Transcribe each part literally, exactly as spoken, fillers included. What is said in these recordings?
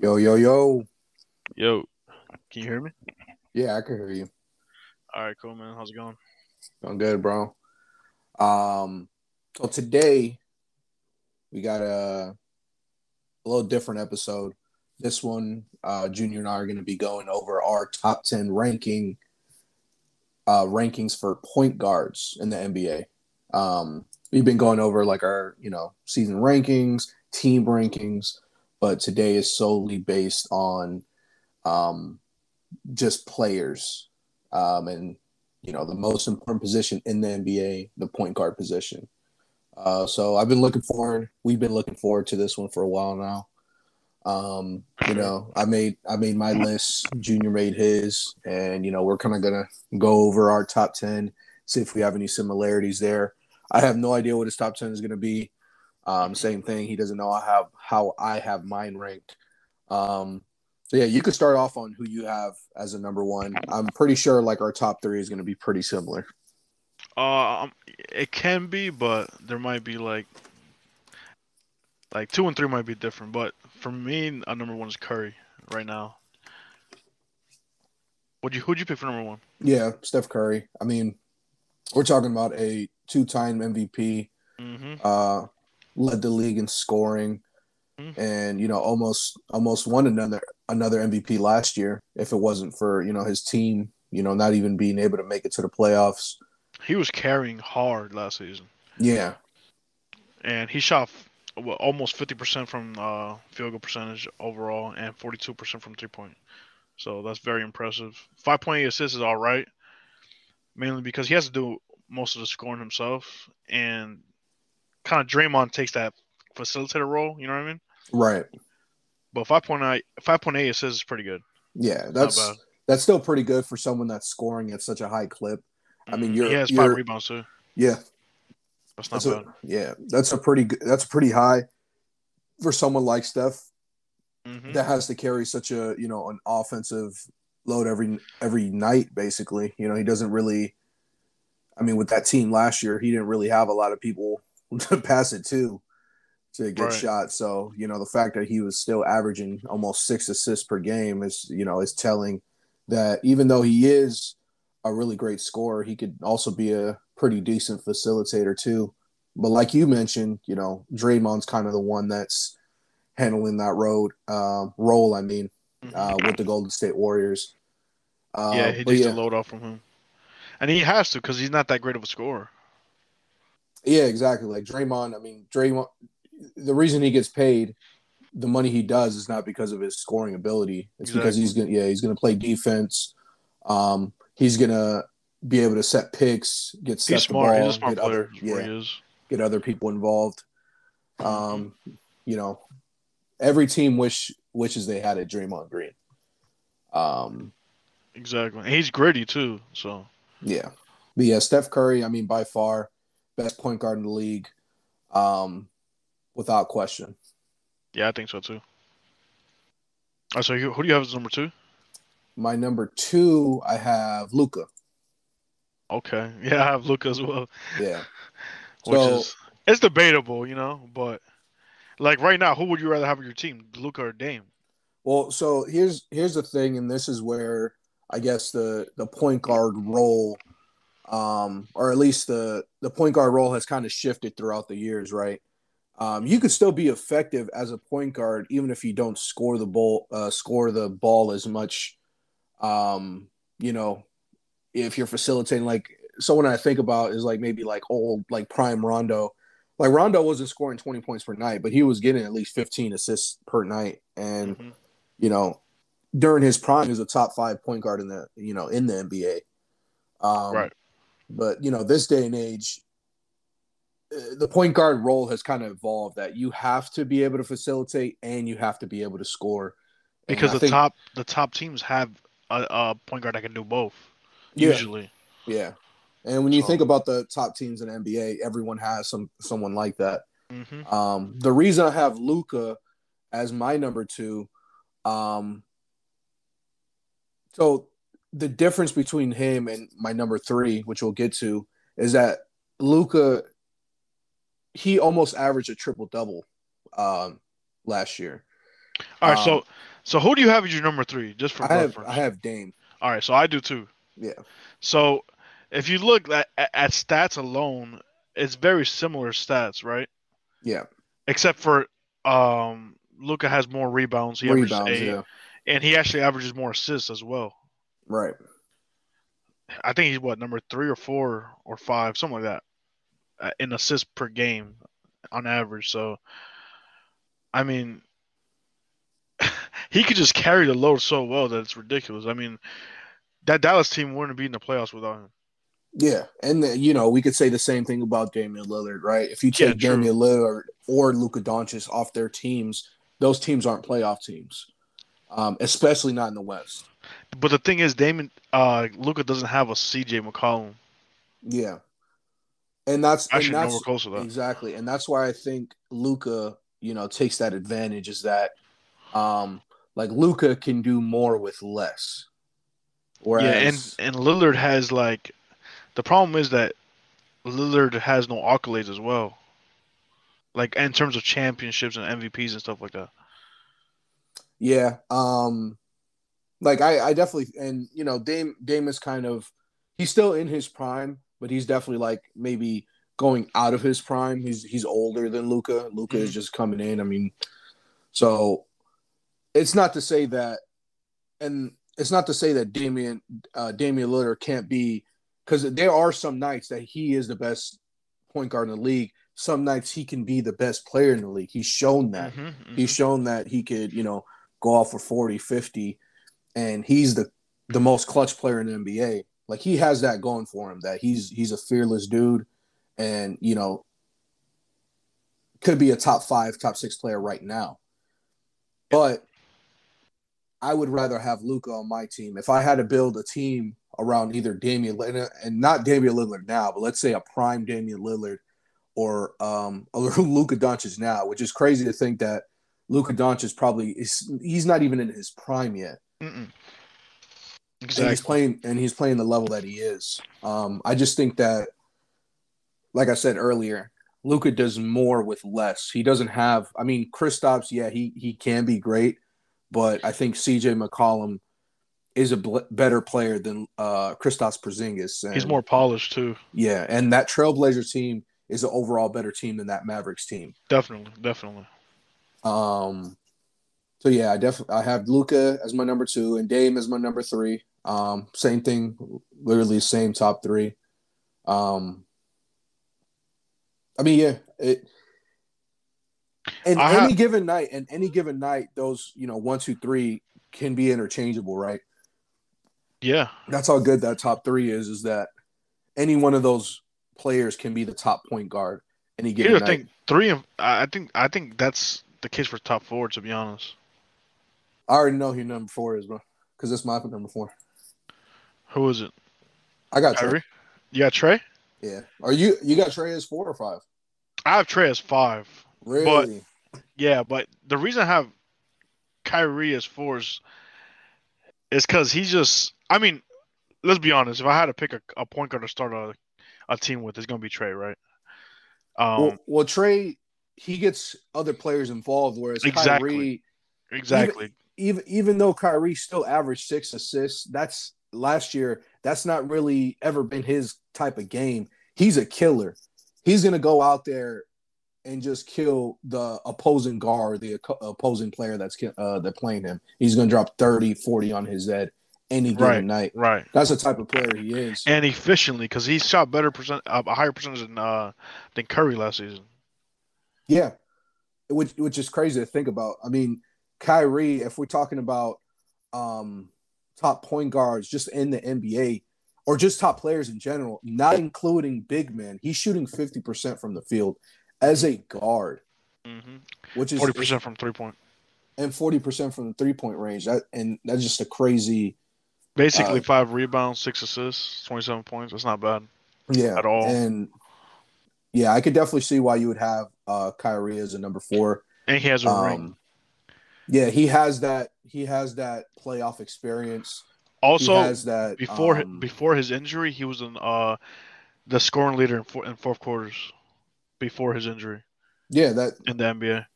Yo, yo, yo. Yo, can you hear me? Yeah, I can hear you. All right, cool, man. How's it going? Going good, bro. Um, so today we got a, a little different episode. This one, uh, Junior and I are going to be going over our top ten ranking uh, rankings for point guards in the N B A. Um, we've been going over like our, you know, season rankings, team rankings, but today is solely based on um, just players um, and, you know, the most important position in the N B A, the point guard position. Uh, so I've been looking forward. We've been looking forward to this one for a while now. Um, you know, I made, I made my list, Junior made his, and, you know, we're kind of going to go over our top ten, see if we have any similarities there. I have no idea what his top ten is going to be. Um, same thing. He doesn't know I have, how I have mine ranked. Um, so yeah, you could start off on who you have as a number one. I'm pretty sure like our top three is going to be pretty similar. Uh, it can be, but there might be like, Like, two and three might be different, but for me, uh, number one is Curry right now. Who'd you, who'd you pick for number one? Yeah, Steph Curry. I mean, we're talking about a two-time M V P, mm-hmm. uh, led the league in scoring, mm-hmm. and, you know, almost almost won another another M V P last year if it wasn't for, you know, his team, you know, not even being able to make it to the playoffs. He was carrying hard last season. Yeah. And he shot – well, almost fifty percent from uh, field goal percentage overall and forty-two percent from three-point. So that's very impressive. five point eight assists is all right, mainly because he has to do most of the scoring himself. And kind of Draymond takes that facilitator role, you know what I mean? Right. But five point eight assists is pretty good. Yeah, that's that's still pretty good for someone that's scoring at such a high clip. I mean, you're – he has five rebounds too. Yeah. That's not that's bad. A, yeah, that's a pretty good, that's pretty high for someone like Steph mm-hmm. that has to carry such a, you know, an offensive load every every night basically. You know, he doesn't really I mean with that team last year, he didn't really have a lot of people to pass it to to get right. shots. So, you know, the fact that he was still averaging almost six assists per game is, you know, is telling that even though he is a really great scorer, he could also be a pretty decent facilitator too. But like you mentioned, you know, Draymond's kind of the one that's handling that road uh, role, I mean, uh, with the Golden State Warriors. Uh, yeah, he takes yeah. a load off from him. And he has to because he's not that great of a scorer. Yeah, exactly. Like Draymond, I mean, Draymond, the reason he gets paid the money he does is not because of his scoring ability. It's exactly. because he's going to yeah, he's going to play defense. Um, he's going to be able to set picks, get set the ball, He's a smart get, other, yeah, get other people involved. Um, you know, every team wish wishes they had a Draymond Green. Um, exactly. And he's gritty too. So yeah, but yeah, Steph Curry. I mean, by far, best point guard in the league, um, without question. Yeah, I think so too. All right, so who do you have as number two? My number two, I have Luka. Okay. Yeah, I have Luka as well. Yeah. Which so, is it's debatable, you know, but like right now, who would you rather have on your team, Luka or Dame? Well, so here's here's the thing, and this is where I guess the, the point guard role, um, or at least the, the point guard role has kind of shifted throughout the years, right? Um, you could still be effective as a point guard even if you don't score the ball, uh, score the ball as much, um, you know. If you're facilitating, like someone I think about is like maybe like old, like prime Rondo. Like Rondo wasn't scoring twenty points per night, but he was getting at least fifteen assists per night. And, mm-hmm. you know, during his prime, he was a top five point guard in the, you know, in the N B A. Um, right. But, you know, this day and age, the point guard role has kind of evolved that you have to be able to facilitate and you have to be able to score. Because the think, top, the top teams have a, a point guard that can do both. Yeah. Usually. Yeah. And when you so. think about the top teams in the N B A, everyone has some someone like that. Mm-hmm. Um, the reason I have Luka as my number two, um, so the difference between him and my number three, which we'll get to, is that Luka, he almost averaged a triple-double um, last year. All right, um, so so who do you have as your number three? Just for I have first. I have Dame. All right, so I do too. Yeah. So if you look at, at stats alone, it's very similar stats, right? Yeah. Except for um, Luka has more rebounds. He rebounds, eight, yeah. And he actually averages more assists as well. Right. I think he's, what, number three or four or five, something like that, in assists per game on average. So, I mean, he could just carry the load so well that it's ridiculous. I mean, that Dallas team wouldn't be in the playoffs without him. Yeah, and, the, you know, we could say the same thing about Damian Lillard, right? If you take yeah, Damian Lillard or Luka Doncic off their teams, those teams aren't playoff teams, um, especially not in the West. But the thing is, Damian uh, Luka doesn't have a C J McCollum. Yeah, and that's actually nowhere close to that. Exactly, and that's why I think Luka, you know, takes that advantage. Is that um, like Luka can do more with less. Whereas, yeah, and and Lillard has like the problem is that Lillard has no accolades as well, like in terms of championships and M V Ps and stuff like that. Yeah. Um, Like, I, I definitely – and, you know, Dame Dame is kind of – he's still in his prime, but he's definitely, like, maybe going out of his prime. He's he's older than Luka. Luka mm-hmm. is just coming in. I mean, so it's not to say that – and it's not to say that Damian, uh, Damian Lillard can't be – because there are some nights that he is the best point guard in the league. Some nights he can be the best player in the league. He's shown that. Mm-hmm, mm-hmm. He's shown that he could, you know, go off for forty, fifty – and he's the, the most clutch player in the N B A. Like, he has that going for him, that he's he's a fearless dude and, you know, could be a top five, top six player right now. But I would rather have Luka on my team. If I had to build a team around either Damian Lillard, and not Damian Lillard now, but let's say a prime Damian Lillard or um, a Luka Doncic now, which is crazy to think that Luka Doncic probably is – he's not even in his prime yet. Mm-mm. Exactly. And he's playing, and he's playing the level that he is. Um, I just think that, like I said earlier, Luka does more with less. He doesn't have. I mean, Kristaps, yeah, he he can be great, but I think C J McCollum is a bl- better player than uh, Kristaps Porzingis. And, he's more polished too. Yeah, and that Trailblazer team is an overall better team than that Mavericks team. Definitely, definitely. Um. So, yeah, I definitely I have Luka as my number two and Dame as my number three. Um, same thing, literally same top three. Um, I mean, yeah, it. And I any have, given night, and any given night, those you know one, two, three can be interchangeable, right? Yeah, that's how good that top three is. Is that any one of those players can be the top point guard any given night? Thing, three, I think I think that's the case for top four, to be honest. I already know who number four is, bro, because that's my number four. Who is it? I got Kyrie. Trae. You got Trae? Yeah. Are you you got Trae as four or five? I have Trae as five. Really? But, yeah, but the reason I have Kyrie as four is because he's just – I mean, let's be honest. If I had to pick a, a point guard to start a, a team with, it's going to be Trae, right? Um, well, well, Trae – he gets other players involved, whereas exactly. Kyrie – Exactly. Even, even even though Kyrie still averaged six assists, that's last year. That's not really ever been his type of game. He's a killer. He's gonna go out there and just kill the opposing guard, the opposing player that's uh, that playing him. He's gonna drop thirty, forty on his head any given right, night. Right. That's the type of player he is. And efficiently, because he shot better percent, uh, a higher percentage than uh, than Curry last season. Yeah, which which is crazy to think about. I mean. Kyrie, if we're talking about um, top point guards just in the N B A or just top players in general, not including big men, he's shooting fifty percent from the field as a guard, mm-hmm. which is forty percent from three-point. And forty percent from the three-point range. That, and that's just a crazy – Basically uh, five rebounds, six assists, twenty-seven points. That's not bad yeah, at all. And yeah, I could definitely see why you would have uh, Kyrie as a number four. And he has a um, ring. Yeah, he has that. He has that playoff experience. Also, he has that, before um, before his injury, he was in uh, the scoring leader in, four, in fourth quarters. Before his injury, yeah, that in the N B A.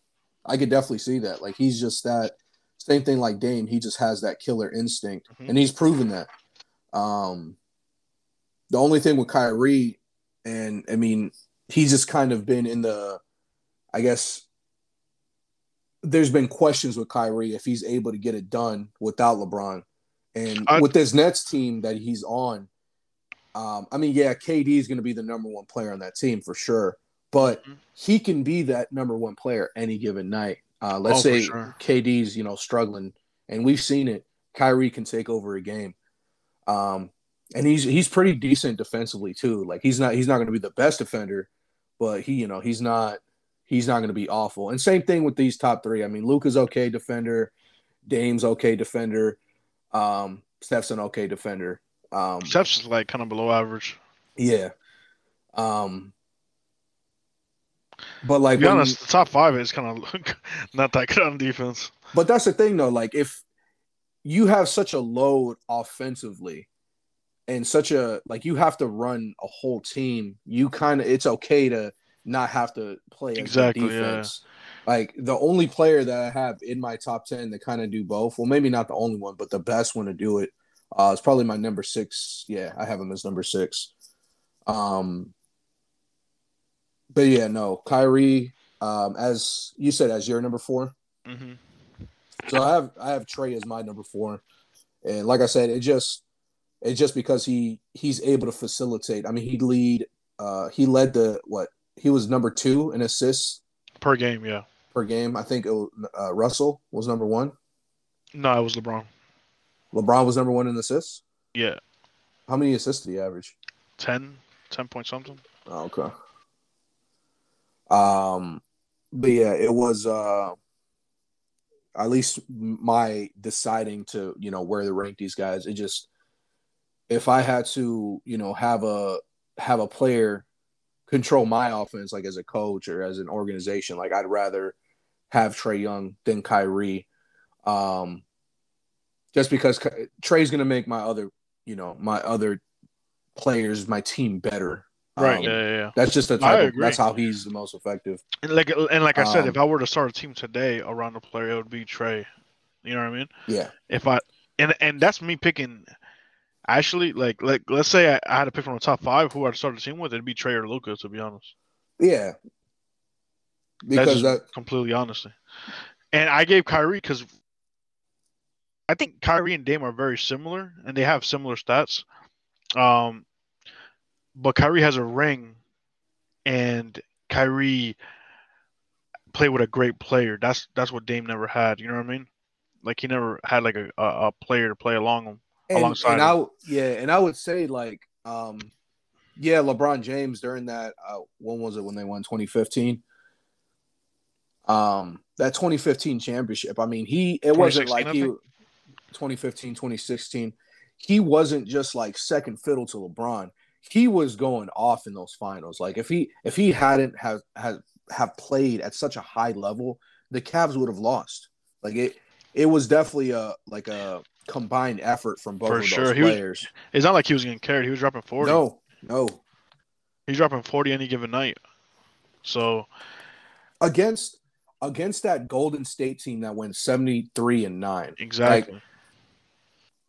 I could definitely see that. Like, he's just that same thing like Dame. He just has that killer instinct, mm-hmm. and he's proven that. Um, the only thing with Kyrie, and I mean, he's just kind of been in the, I guess, there's been questions with Kyrie if he's able to get it done without LeBron. And I, with this Nets team that he's on, um, I mean, yeah, K D is going to be the number one player on that team for sure. But he can be that number one player any given night. Uh, let's oh, say sure. K D's, you know, struggling, and we've seen it. Kyrie can take over a game, um, and he's he's pretty decent defensively too. Like he's not he's not going to be the best defender, but he you know he's not he's not going to be awful. And same thing with these top three. I mean, Luka's okay defender, Dame's okay defender, um, Steph's an okay defender. Um, Steph's like kind of below average. Yeah. Um, But like, to be honest, the top five is kind of not that good on defense. But that's the thing, though. Like, if you have such a load offensively, and such a like, you have to run a whole team. You kind of it's okay to not have to play exactly defense. Yeah. Like the only player that I have in my top ten that kind of do both. Well, maybe not the only one, but the best one to do it uh, is probably my number six. Yeah, I have him as number six. Um. But, yeah, no, Kyrie, um, as you said, as your number four. Mm-hmm. So I have I have Trae as my number four. And like I said, it just it just because he he's able to facilitate. I mean, he lead uh, he led the what? He was number two in assists per game, yeah. Per game. I think it was, uh, Russell was number one. No, it was LeBron. LeBron was number one in assists? Yeah. How many assists did he average? Ten. Ten point something. Oh, okay. Um, but yeah, it was, uh, at least my deciding to, you know, where to rank these guys. It just, if I had to, you know, have a, have a player control my offense, like as a coach or as an organization, like I'd rather have Trae Young than Kyrie. Um, just because Ky- Trae's going to make my other, you know, my other players, my team better. Right, um, yeah, yeah, yeah. That's just the type of, that's how he's the most effective. And like, and like I said, um, if I were to start a team today around the player, it would be Trae. You know what I mean? Yeah. If I and and that's me picking. Actually, like like let's say I, I had to pick from the top five who I'd start a team with, it'd be Trae or Luka, to be honest. Yeah. Because that's that, completely honestly, and I gave Kyrie because I think Kyrie and Dame are very similar, and they have similar stats. Um. But Kyrie has a ring, and Kyrie played with a great player. That's that's what Dame never had. You know what I mean? Like he never had like a, a, a player to play along him, and, alongside. And him. I, yeah, and I would say like, um, yeah, LeBron James during that uh, when was it when they won twenty fifteen? Um, that twenty fifteen championship. I mean, he it wasn't like he twenty fifteen, twenty sixteen. He wasn't just like second fiddle to LeBron. He was going off in those finals. Like if he if he hadn't have have, have played at such a high level, the Cavs would have lost. Like it it was definitely a like a combined effort from both For of sure. those he players. Was, it's not like he was getting carried. He was dropping forty. No, no, he's dropping forty any given night. So against against that Golden State team that went seventy-three and nine. Exactly. Like,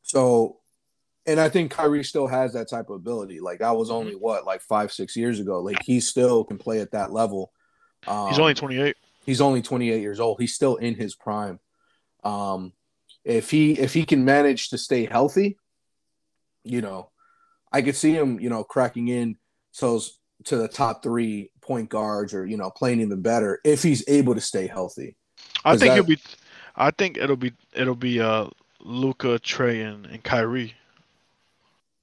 so. And I think Kyrie still has that type of ability. Like, that was only, what, like five, six years ago. Like, he still can play at that level. Um, he's only twenty-eight. He's only twenty-eight years old. He's still in his prime. Um, if he if he can manage to stay healthy, you know, I could see him, you know, cracking in to, to the top three point guards or, you know, playing even better if he's able to stay healthy. I think that, it'll be – I think it'll be it'll be uh, Luka, Trae, and, and Kyrie.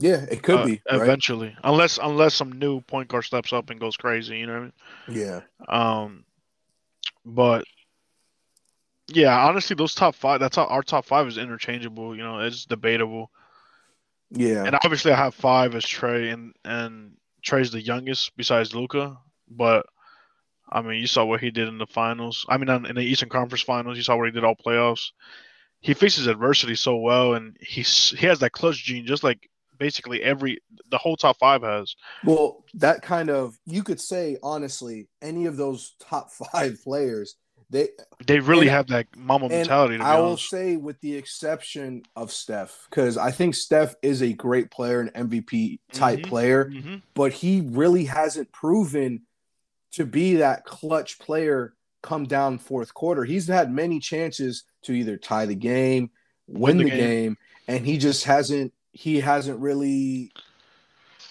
Yeah, it could uh, be eventually, right? unless unless some new point guard steps up and goes crazy. You know what I mean? Yeah. Um, but yeah, honestly, those top five. That's how our top five is interchangeable. You know, it's debatable. Yeah. And obviously, I have five as Trae, and and Trae's the youngest besides Luka. But I mean, you saw what he did in the finals. I mean, in the Eastern Conference Finals, you saw what he did all playoffs. He faces adversity so well, and he's he has that clutch gene, just like. Basically, every the whole top five has. Well, that kind of you could say honestly, any of those top five players, They they really have that mama mentality. To be I will honest. say, with the exception of Steph, because I think Steph is a great player, an M V P type mm-hmm. player, mm-hmm. but he really hasn't proven to be that clutch player come down fourth quarter. He's had many chances to either tie the game, win, win the, the game. game, and he just hasn't. He hasn't really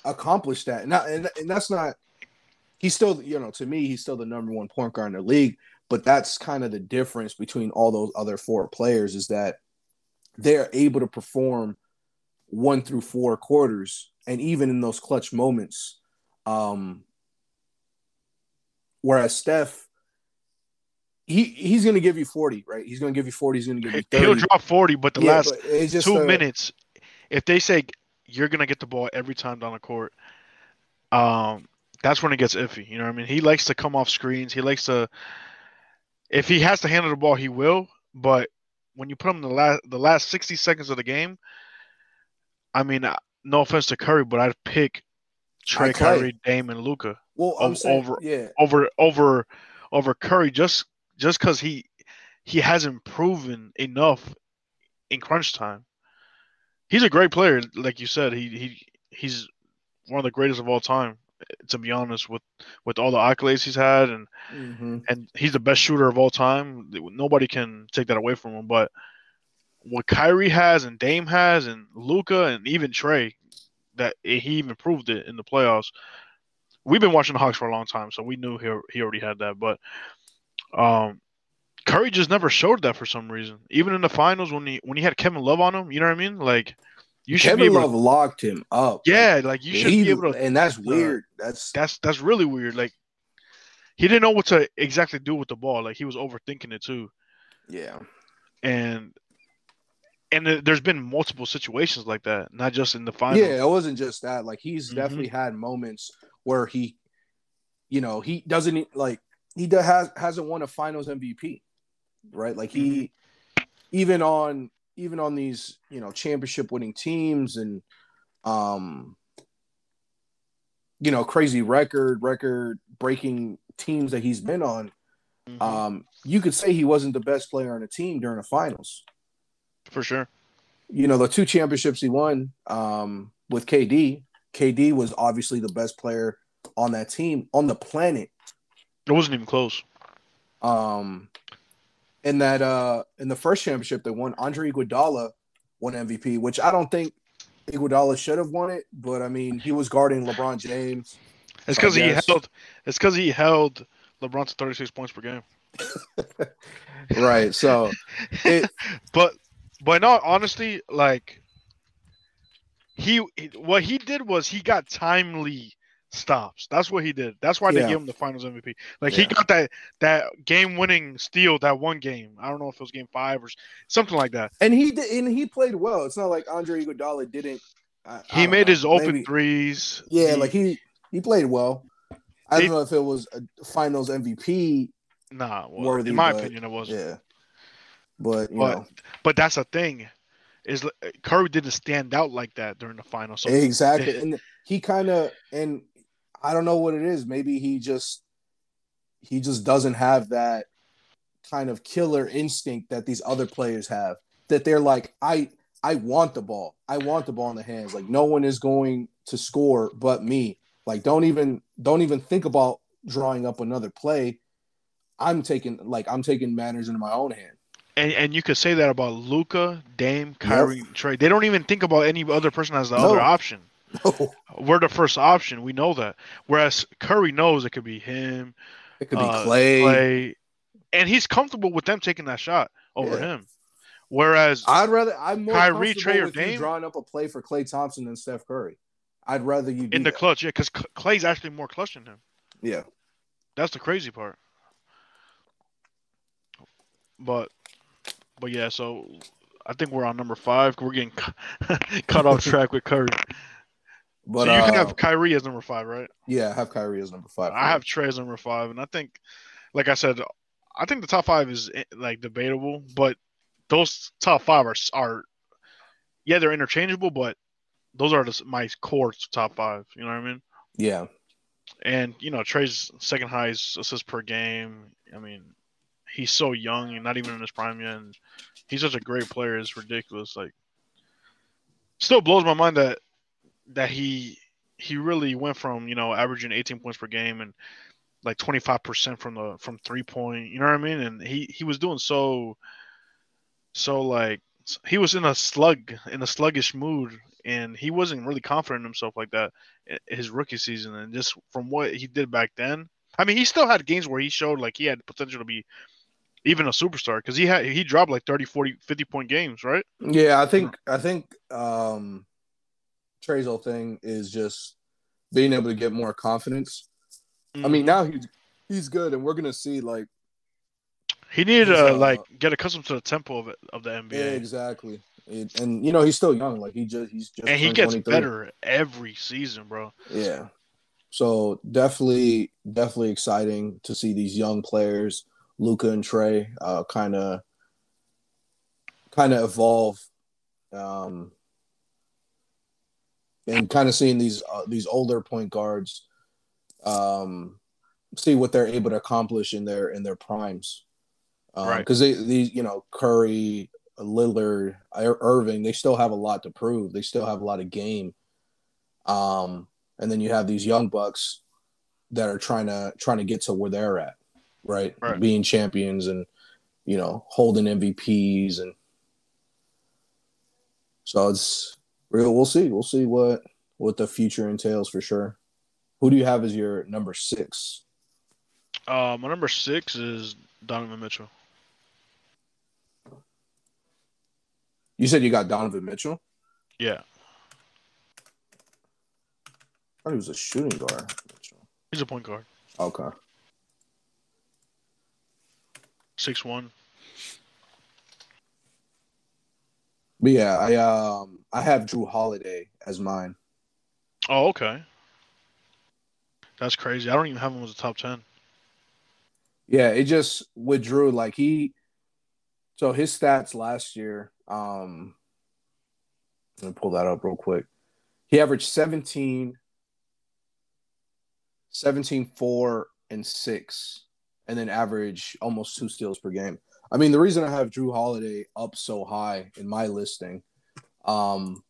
accomplished that. Not and, and that's not. He's still, you know, to me, he's still the number one point guard in the league. But that's kind of the difference between all those other four players, is that they're able to perform one through four quarters. And even in those clutch moments, um, whereas Steph, he he's going to give you forty, right? He's going to give you forty. He's going to give you thirty. He'll drop forty, but the yeah, last but it's just two a, minutes, if they say you're going to get the ball every time down the court, um, that's when it gets iffy. You know what I mean? He likes to come off screens. He likes to – if he has to handle the ball, he will. But when you put him in the last, the last sixty seconds of the game, I mean, no offense to Curry, but I'd pick Trae, Kyrie, Dame, and Luka well, over, saying, yeah. over over over Curry just just because he, he hasn't proven enough in crunch time. He's a great player. Like you said, he he he's one of the greatest of all time, to be honest, with, with all the accolades he's had, and mm-hmm. and he's the best shooter of all time. Nobody can take that away from him. But what Kyrie has and Dame has and Luka and even Trae, that he even proved it in the playoffs. We've been watching the Hawks for a long time, so we knew he he already had that. But um, Curry just never showed that for some reason. Even in the finals when he when he had Kevin Love on him, you know what I mean? Like. You Kevin should be Love to, locked him up. Yeah, like you should he, be able to. And that's weird. That's that's that's really weird. Like he didn't know what to exactly do with the ball. Like he was overthinking it too. Yeah. And and there's been multiple situations like that, not just in the finals. Yeah, it wasn't just that. Like he's mm-hmm. definitely had moments where he, you know, he doesn't like he does, has hasn't won a Finals M V P, right? Like he mm-hmm. even on. even on these, you know, championship winning teams and, um, you know, crazy record, record breaking teams that he's been on. Mm-hmm. Um, you could say he wasn't the best player on a team during the finals. For sure. You know, the two championships he won um, with K D, K D was obviously the best player on that team on the planet. It wasn't even close. Um, In that, uh, in the first championship they won, Andre Iguodala won M V P, which I don't think Iguodala should have won it. But I mean, he was guarding LeBron James. It's because he held. It's because he held LeBron to thirty-six points per game. Right. So, it, but but no, honestly, like he what he did was he got timely stops. That's what he did. That's why yeah. they gave him the Finals M V P. Like yeah. he got that that game winning steal that one game. I don't know if it was game five or something like that. And he did, and he played well. It's not like Andre Iguodala didn't. I, he I made know, his maybe, open threes. Yeah, he, like he he played well. I don't he, know if it was a Finals M V P. Nah, well, worthy, in my but, opinion, it wasn't. Yeah, but you but, know. but that's the thing. Is Curry didn't stand out like that during the finals? So exactly, they, and he kind of and. I don't know what it is. Maybe he just he just doesn't have that kind of killer instinct that these other players have. That they're like, I I want the ball. I want the ball in the hands. Like no one is going to score but me. Like don't even don't even think about drawing up another play. I'm taking like I'm taking matters into my own hand. And and you could say that about Luka, Dame, Kyrie, yep. Trae. They don't even think about any other person as the no. other option. No. We're the first option. We know that. Whereas Curry knows it could be him. It could be uh, Clay. Clay. And he's comfortable with them taking that shot over yeah. him. Whereas I'd rather I'm more Kyrie, Trae, or Dame drawing up a play for Klay Thompson than Steph Curry. I'd rather you in the that. clutch, yeah, because Clay's actually more clutch than him. Yeah, that's the crazy part. But, but yeah. So I think we're on number five. We're getting cut off track with Curry. But, so you can uh, have Kyrie as number five, right? Yeah, I have Kyrie as number five. I have Trae as number five, and I think, like I said, I think the top five is like debatable, but those top five are, are yeah, they're interchangeable, but those are the, my core top five. You know what I mean? Yeah. And, you know, Trae's second highest assist per game. I mean, he's so young and not even in his prime yet. And he's such a great player. It's ridiculous. Like, still blows my mind that that he he really went from, you know, averaging eighteen points per game and like twenty-five percent from the from three point. You know what I mean? And he he was doing so so like he was in a slug in a sluggish mood, and he wasn't really confident in himself like that his rookie season. And just from what he did back then, I mean, he still had games where he showed like he had the potential to be even a superstar, because he had he dropped like thirty, forty, fifty point games, right? Yeah, I think I think um, Trae's whole thing is just being able to get more confidence. Mm. I mean, now he's he's good, and we're gonna see like he needed to uh, like get accustomed to the tempo of it, of the N B A. Yeah, exactly. It, and you know he's still young, like he just he's just and he gets better every season, bro. Yeah. So definitely, definitely exciting to see these young players, Luka and Trae, uh, kind of, kind of evolve, um, and kind of seeing these uh, these older point guards, um, see what they're able to accomplish in their in their primes, um, right? Because they, these, you know, Curry, Lillard, Irving, they still have a lot to prove. They still have a lot of game. Um. And then you have these young Bucks that are trying to trying to get to where they're at, right? right? Being champions and, you know, holding M V Ps, and so it's real. We'll see. We'll see what what the future entails for sure. Who do you have as your number six? Uh, my number six is Donovan Mitchell. You said you got Donovan Mitchell? Yeah. I thought he was a shooting guard. He's a point guard. Okay. six one But yeah, I um I have Jrue Holiday as mine. Oh, okay. That's crazy. I don't even have him as a top ten. Yeah, it just with Jrue, like he so his stats last year, um let me pull that up real quick. He averaged seventeen, seventeen, four, and six, and then average almost two steals per game. I mean, the reason I have Jrue Holiday up so high in my listing, um,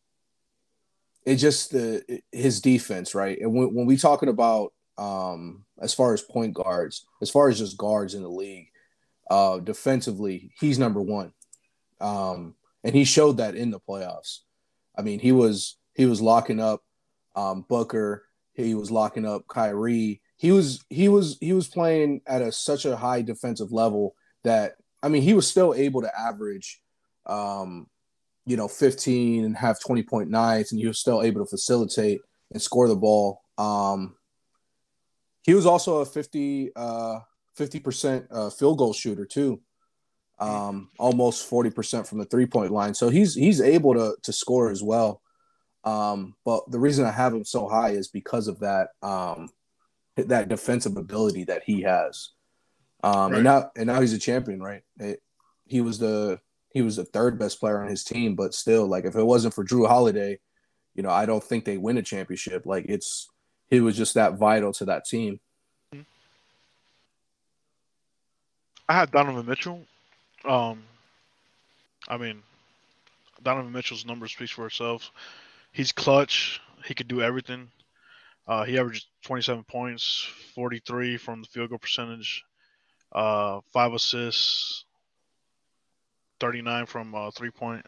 it's just the it, his defense, right? And when, when we talking about um, as far as point guards, as far as just guards in the league, uh, defensively, he's number one, um, and he showed that in the playoffs. I mean, he was he was locking up um, Booker. He was locking up Kyrie. He was he was he was playing at a such a high defensive level that, I mean, he was still able to average, um, you know, fifteen and have twenty point nights, and he was still able to facilitate and score the ball. Um, he was also a fifty percent uh, field goal shooter too, um, almost forty percent from the three point line. So he's he's able to to score as well. Um, but the reason I have him so high is because of that, um, that defensive ability that he has. Um, right. and now, and now he's a champion, right? It, he was the, he was the third best player on his team, but still, like, if it wasn't for Jrue Holiday, you know, I don't think they win a championship. Like, it's, he was just that vital to that team. I had Donovan Mitchell. Um, I mean, Donovan Mitchell's number speaks for itself. He's clutch. He could do everything. Uh, he averaged twenty-seven points, forty-three from the field goal percentage, uh, five assists, thirty-nine from uh, three-point.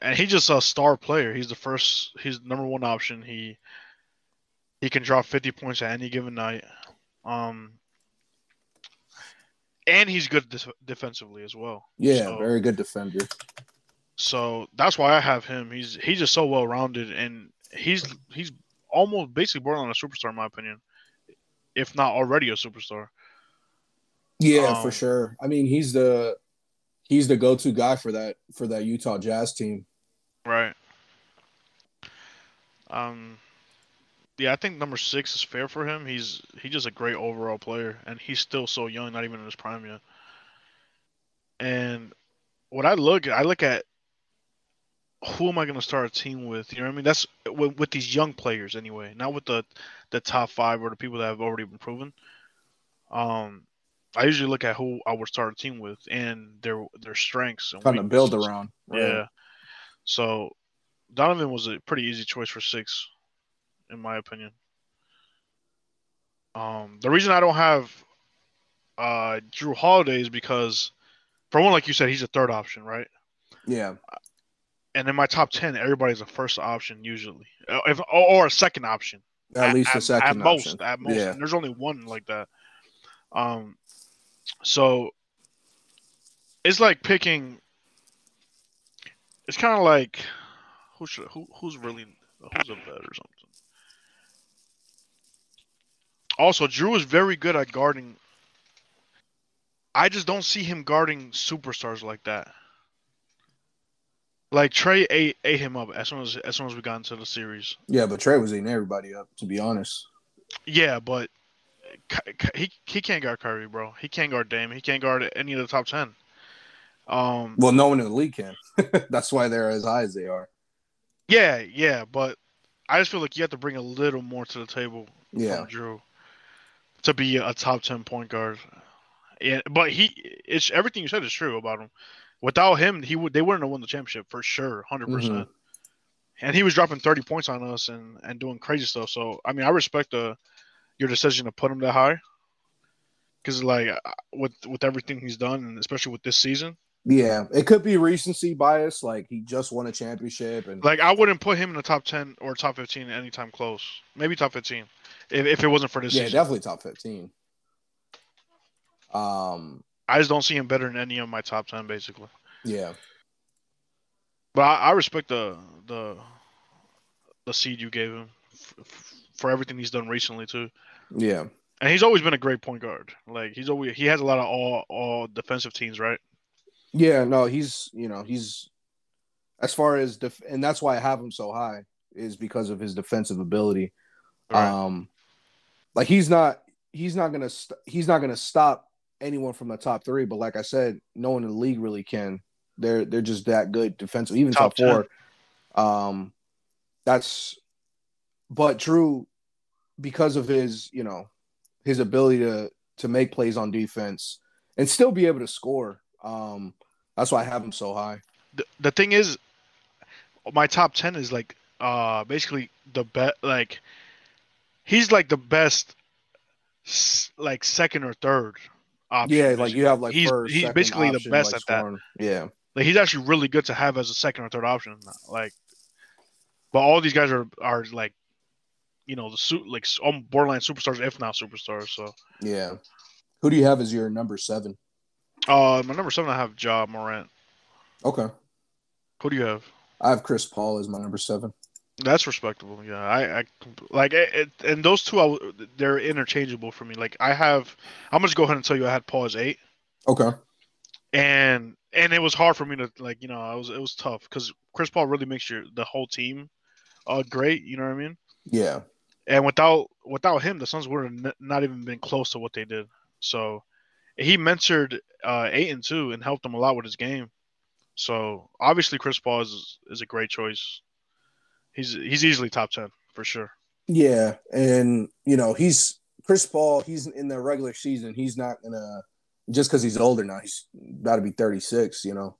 And he's just a star player. He's the first – he's the number one option. He he can drop fifty points at any given night. Um, and he's good def- defensively as well. Yeah, so, very good defender. So that's why I have him. He's he's just so well rounded, and he's he's almost basically borderline a superstar in my opinion, if not already a superstar. Yeah, um, for sure. I mean, he's the he's the go to guy for that for that Utah Jazz team. Right. Um. Yeah, I think number six is fair for him. He's he's just a great overall player, and he's still so young, not even in his prime yet. And when I look, I look at. Who am I going to start a team with? You know what I mean? That's with, with these young players anyway, not with the, the top five or the people that have already been proven. Um, I usually look at who I would start a team with and their their strengths and trying weaknesses. To build around. Right? Yeah. So Donovan was a pretty easy choice for six, in my opinion. Um, the reason I don't have uh, Jrue Holiday is because, for one, like you said, he's a third option, right? Yeah. And in my top ten, everybody's a first option usually, if or a second option. At, at least a second at, at option. Most, at most. Yeah. And there's only one like that. Um, so it's like picking. It's kind of like who should who who's really who's a vet or something. Also, Jrue is very good at guarding. I just don't see him guarding superstars like that. Like Trae ate, ate him up as soon as as soon as we got into the series. Yeah, but Trae was eating everybody up, to be honest. Yeah, but he he can't guard Kyrie, bro. He can't guard Dame. He can't guard any of the top ten. Um, well, no one in the league can. That's why they're as high as they are. Yeah, yeah, but I just feel like you have to bring a little more to the table. Yeah, from Jrue to be a top ten point guard. Yeah, but he it's everything you said is true about him. Without him, he would they wouldn't have won the championship for sure, one hundred percent. Mm-hmm. And he was dropping thirty points on us and, and doing crazy stuff. So, I mean, I respect the your decision to put him that high because, like, with with everything he's done, and especially with this season. Yeah, it could be recency bias. Like, he just won a championship. and Like, I wouldn't put him in the top ten or top fifteen anytime close. Maybe top fifteen if, if it wasn't for this yeah, season. Yeah, definitely top fifteen. Um. I just don't see him better than any of my top ten, basically. Yeah. But I, I respect the the the seed you gave him f- f- for everything he's done recently, too. Yeah. And he's always been a great point guard. Like, he's always he has a lot of all all defensive teams, right? Yeah, no, he's, you know, he's as far as def- – and that's why I have him so high is because of his defensive ability. Right. Um, like, he's not he's not going to st- – he's not going to stop – anyone from the top three, but like I said, no one in the league really can. They're they're just that good defensive, even top, top four. Um, that's but Jrue, because of his you know his ability to to make plays on defense and still be able to score. Um, that's why I have him so high. The, the thing is, my top ten is like uh basically the best. Like he's like the best, like second or third. Option. Yeah, like you have like he's, first, he's basically option, the best like at scoring. That. Yeah, like he's actually really good to have as a second or third option. Like, but all these guys are are like, you know, the suit like borderline superstars, if not superstars. So yeah, who do you have as your number seven? Uh, my number seven, I have Ja Morant. Okay, who do you have? I have Chris Paul as my number seven. That's respectable. Yeah, I, I like it, and those two, I, they're interchangeable for me. Like I have, I'm gonna just go ahead and tell you, I had Paul as eight. Okay. And and it was hard for me to like, you know, I was it was tough because Chris Paul really makes your the whole team, uh, great. You know what I mean? Yeah. And without without him, the Suns would have not even been close to what they did. So he mentored uh, Ayton too and helped him a lot with his game. So obviously, Chris Paul is is a great choice. He's he's easily top ten for sure. Yeah, and you know he's Chris Paul. He's in the regular season. He's not gonna just because he's older now. He's about to be thirty six. You know,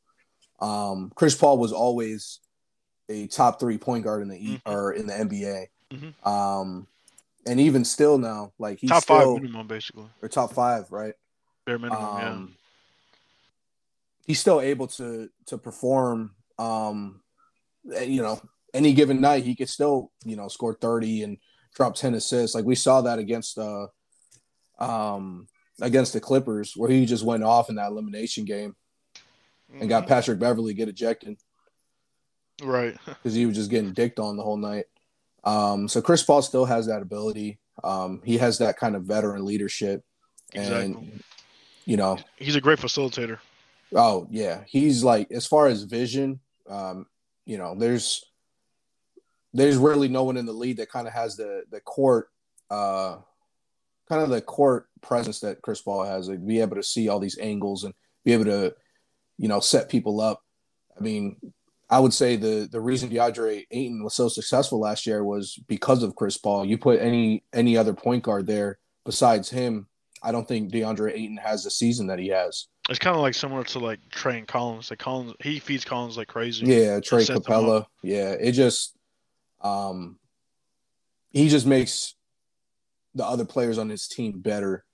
um, Chris Paul was always a top three point guard in the mm-hmm. or in the N B A, mm-hmm. um, and even still now, like he's top still, five minimum basically or top five, right? Bare minimum. Um, yeah. He's still able to to perform. Um, you know. Any given night, he could still, you know, score thirty and drop ten assists. Like we saw that against, uh, um, against the Clippers, where he just went off in that elimination game and mm-hmm. got Patrick Beverly get ejected, right? Because he was just getting dicked on the whole night. Um, so Chris Paul still has that ability. Um, he has that kind of veteran leadership, exactly. And you know, he's a great facilitator. Oh yeah, he's like as far as vision, um, you know, there's. There's really no one in the league that kind of has the the court, uh, kind of the court presence that Chris Paul has. Like, be able to see all these angles and be able to, you know, set people up. I mean, I would say the the reason DeAndre Ayton was so successful last year was because of Chris Paul. You put any any other point guard there besides him, I don't think DeAndre Ayton has the season that he has. It's kind of like similar to like Trae and Collins. Like Collins, he feeds Collins like crazy. Yeah, Trae Capella. Yeah, it just, um, he just makes the other players on his team better,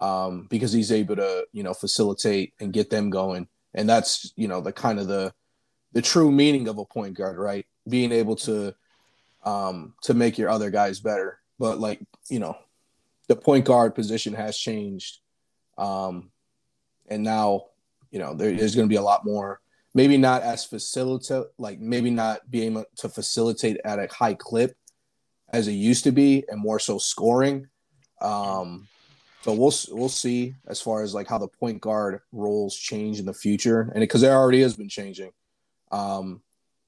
um, because he's able to, you know, facilitate and get them going, and that's, you know, the kind of the the true meaning of a point guard, right? Being able to, um, to make your other guys better. But like, you know, the point guard position has changed, um, and now, you know, there, there's going to be a lot more. Maybe not as facilitate, like maybe not being able to facilitate at a high clip as it used to be, and more so scoring. Um, so we'll we'll see as far as like how the point guard roles change in the future, and because there already has been changing, um,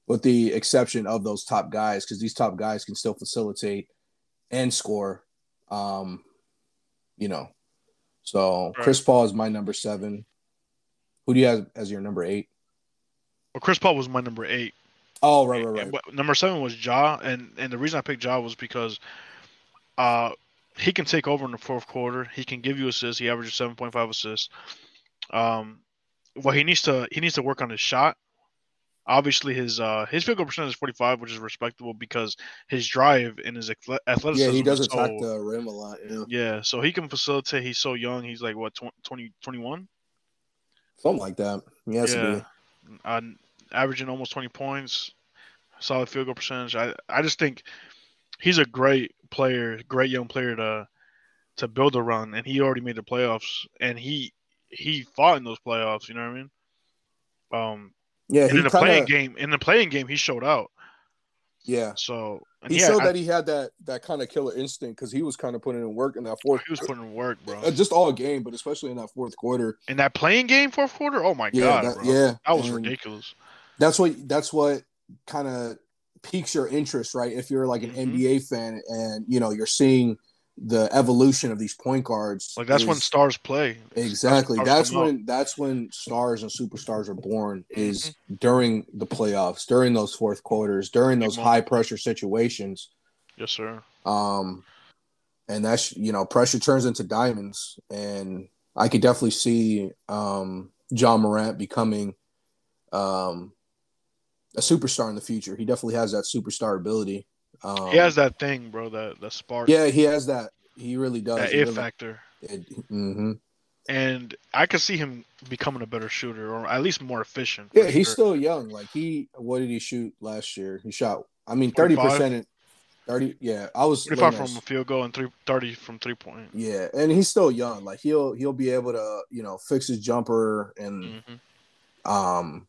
with the exception of those top guys, because these top guys can still facilitate and score. Um, you know, so Chris Paul is my number seven. Who do you have as your number eight? Well, Chris Paul was my number eight. Oh, right, right, right. Number seven was Ja, and, and the reason I picked Ja was because uh, he can take over in the fourth quarter. He can give you assists. He averages seven point five assists. Um, well, he needs to he needs to work on his shot. Obviously, his uh, his field goal percentage is forty five, which is respectable because his drive and his athleticism. Yeah, he does attack so, the rim a lot. Yeah. yeah, so he can facilitate. He's so young. He's like what twenty, twenty-one? Something like that. He has yeah, to be. I, averaging almost twenty points, solid field goal percentage. I, I just think he's a great player, great young player to to build around, and he already made the playoffs, and he he fought in those playoffs. You know what I mean? Um. Yeah, and he in the kinda, playing game, in the playing game, he showed out. Yeah, so he yeah, showed I, that he had that that kind of killer instinct because he was kind of putting in work in that fourth. He was putting in work, bro. Just all game, but especially in that fourth quarter. In that playing game, fourth quarter. Oh my yeah, god, that, bro. yeah, that was and ridiculous. That's what that's what kind of piques your interest, right? If you're like an mm-hmm. N B A fan, and you know you're seeing the evolution of these point guards. Like that's is, when stars play. Exactly. That's, stars that's when up. that's when stars and superstars are born is mm-hmm. during the playoffs, during those fourth quarters, during those high pressure situations. Yes, sir. Um, and that's, you know, pressure turns into diamonds, and I could definitely see um John Morant becoming um a superstar in the future. He definitely has that superstar ability. Um, he has that thing, bro, that, that spark. Yeah, he has that. He really does. That it really, factor. It, mm-hmm. And I could see him becoming a better shooter, or at least more efficient. Yeah, he's sure. still young. Like, he, what did he shoot last year? He shot, I mean, thirty percent. In, thirty yeah, I was. thirty-five from a field goal and three, thirty from three point. Yeah, and he's still young. Like, he'll he'll be able to, you know, fix his jumper and mm-hmm. um.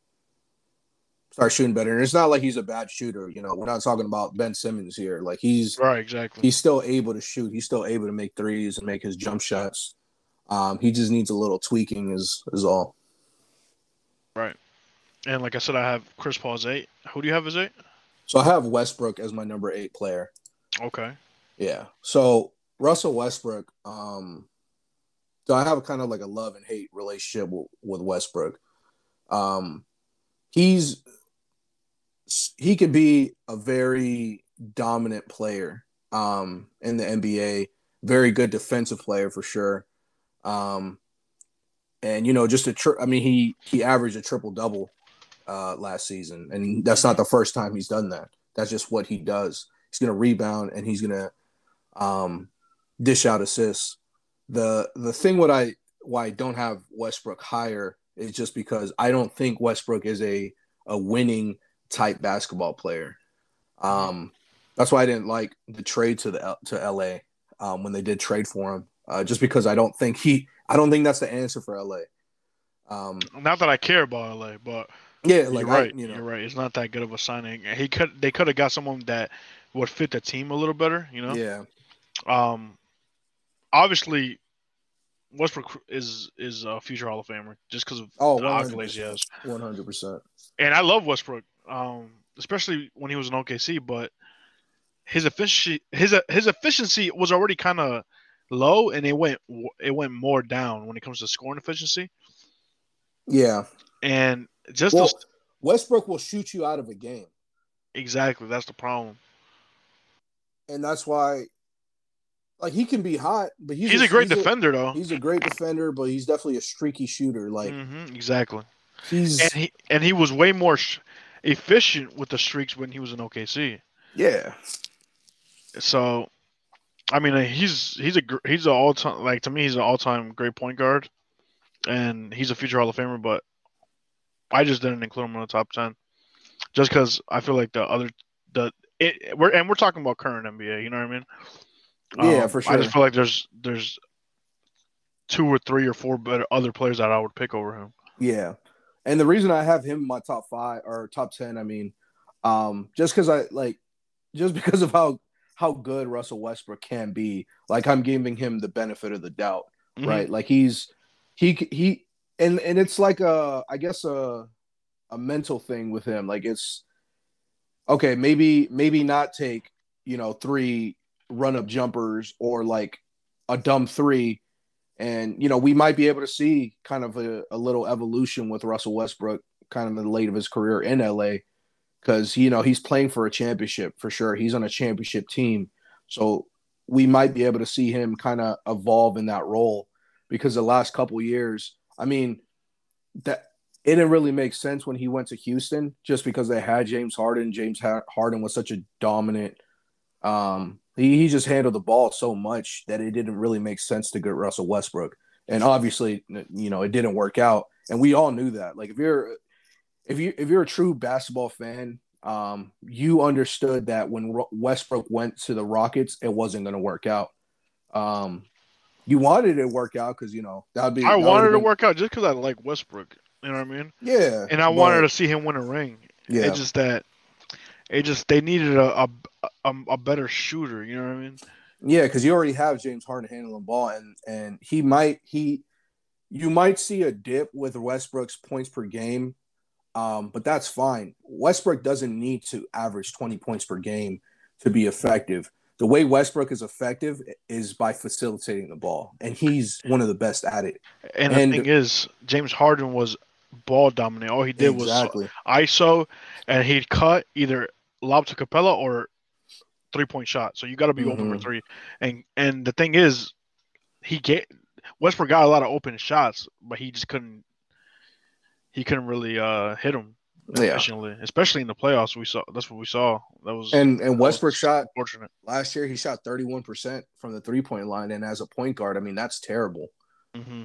start shooting better. And it's not like he's a bad shooter. You know, we're not talking about Ben Simmons here. Like he's right, exactly. He's still able to shoot. He's still able to make threes and make his jump shots. Um, he just needs a little tweaking is is all. Right. And like I said, I have Chris Paul's eight. Who do you have as eight? So I have Westbrook as my number eight player. Okay. Yeah. So Russell Westbrook, um, so I have a kind of like a love and hate relationship w- with Westbrook. Um, he's He could be a very dominant player um, in the N B A, very good defensive player for sure. Um, and, you know, just a tri- – I mean, he, he averaged a triple-double uh, last season, and that's not the first time he's done that. That's just what he does. He's going to rebound, and he's going to um, dish out assists. The the thing what I why I don't have Westbrook higher is just because I don't think Westbrook is a, a winning – type basketball player. Um, that's why I didn't like the trade to the to L A um, when they did trade for him, uh, just because I don't think he, I don't think that's the answer for L A. Um, not that I care about L A, but yeah, like you're right, I, you know, you're right. It's not that good of a signing. He could, they could have got someone that would fit the team a little better, you know. Yeah. Um, obviously, Westbrook is is a future Hall of Famer just because of oh, the accolades he has. One hundred percent. And I love Westbrook. Um, especially when he was in O K C, but his efficiency his his efficiency was already kind of low, and it went it went more down when it comes to scoring efficiency. Yeah, and just well, st- Westbrook will shoot you out of a game. Exactly, that's the problem, and that's why Like, he can be hot, but he's, he's a, a great he's defender, a, though. He's a great defender, but he's definitely a streaky shooter. Like, mm-hmm, exactly. He's and he and he was way more sh- efficient with the streaks when he was in O K C. Yeah. So, I mean, he's he's a he's an all time like to me he's an all time great point guard, and he's a future Hall of Famer. But I just didn't include him in the top ten, just because I feel like the other the it we're and we're talking about current N B A. You know what I mean? Yeah, um, for sure. I just feel like there's there's two or three or four better other players that I would pick over him. Yeah, and the reason I have him in my top five or top ten, I mean, um, just because I like just because of how. how good Russell Westbrook can be. Like, I'm giving him the benefit of the doubt, mm-hmm. right? Like, he's he he and and it's like a I guess a a mental thing with him. Like, it's okay, maybe maybe not take, you know, three run-up jumpers or like a dumb three, and, you know, we might be able to see kind of a, a little evolution with Russell Westbrook kind of in the late of his career in L A. Because, you know, he's playing for a championship for sure. He's on a championship team. So we might be able to see him kind of evolve in that role, because the last couple years, I mean, that it didn't really make sense when he went to Houston, just because they had James Harden. James Harden was such a dominant um, – he, he just handled the ball so much that it didn't really make sense to get Russell Westbrook. And obviously, you know, it didn't work out. And we all knew that. Like, if you're – If you if you're a true basketball fan, um, you understood that when Ro- Westbrook went to the Rockets, it wasn't going to work out. Um, you wanted it to work out because, you know, that'd be. I that wanted it to work out just because I like Westbrook. You know what I mean? Yeah. And I but, wanted to see him win a ring. Yeah. It's just that, it just they needed a a, a, a better shooter. You know what I mean? Yeah, because you already have James Harden handling ball, and and he might he, you might see a dip with Westbrook's points per game. Um, but that's fine. Westbrook doesn't need to average twenty points per game to be effective. The way Westbrook is effective is by facilitating the ball, and he's one of the best at it. And, and the thing is, James Harden was ball dominant. All he did exactly. was I S O, and he'd cut either lob to Capella or three-point shot. So you got to be mm-hmm. open for three. And and the thing is, he get Westbrook got a lot of open shots, but he just couldn't. He couldn't really uh, hit him, efficiently, yeah. especially in the playoffs. We saw that's what we saw. That was and and Westbrook shot fortunate last year. He shot thirty-one percent from the three point line, and as a point guard, I mean, that's terrible. Mm-hmm.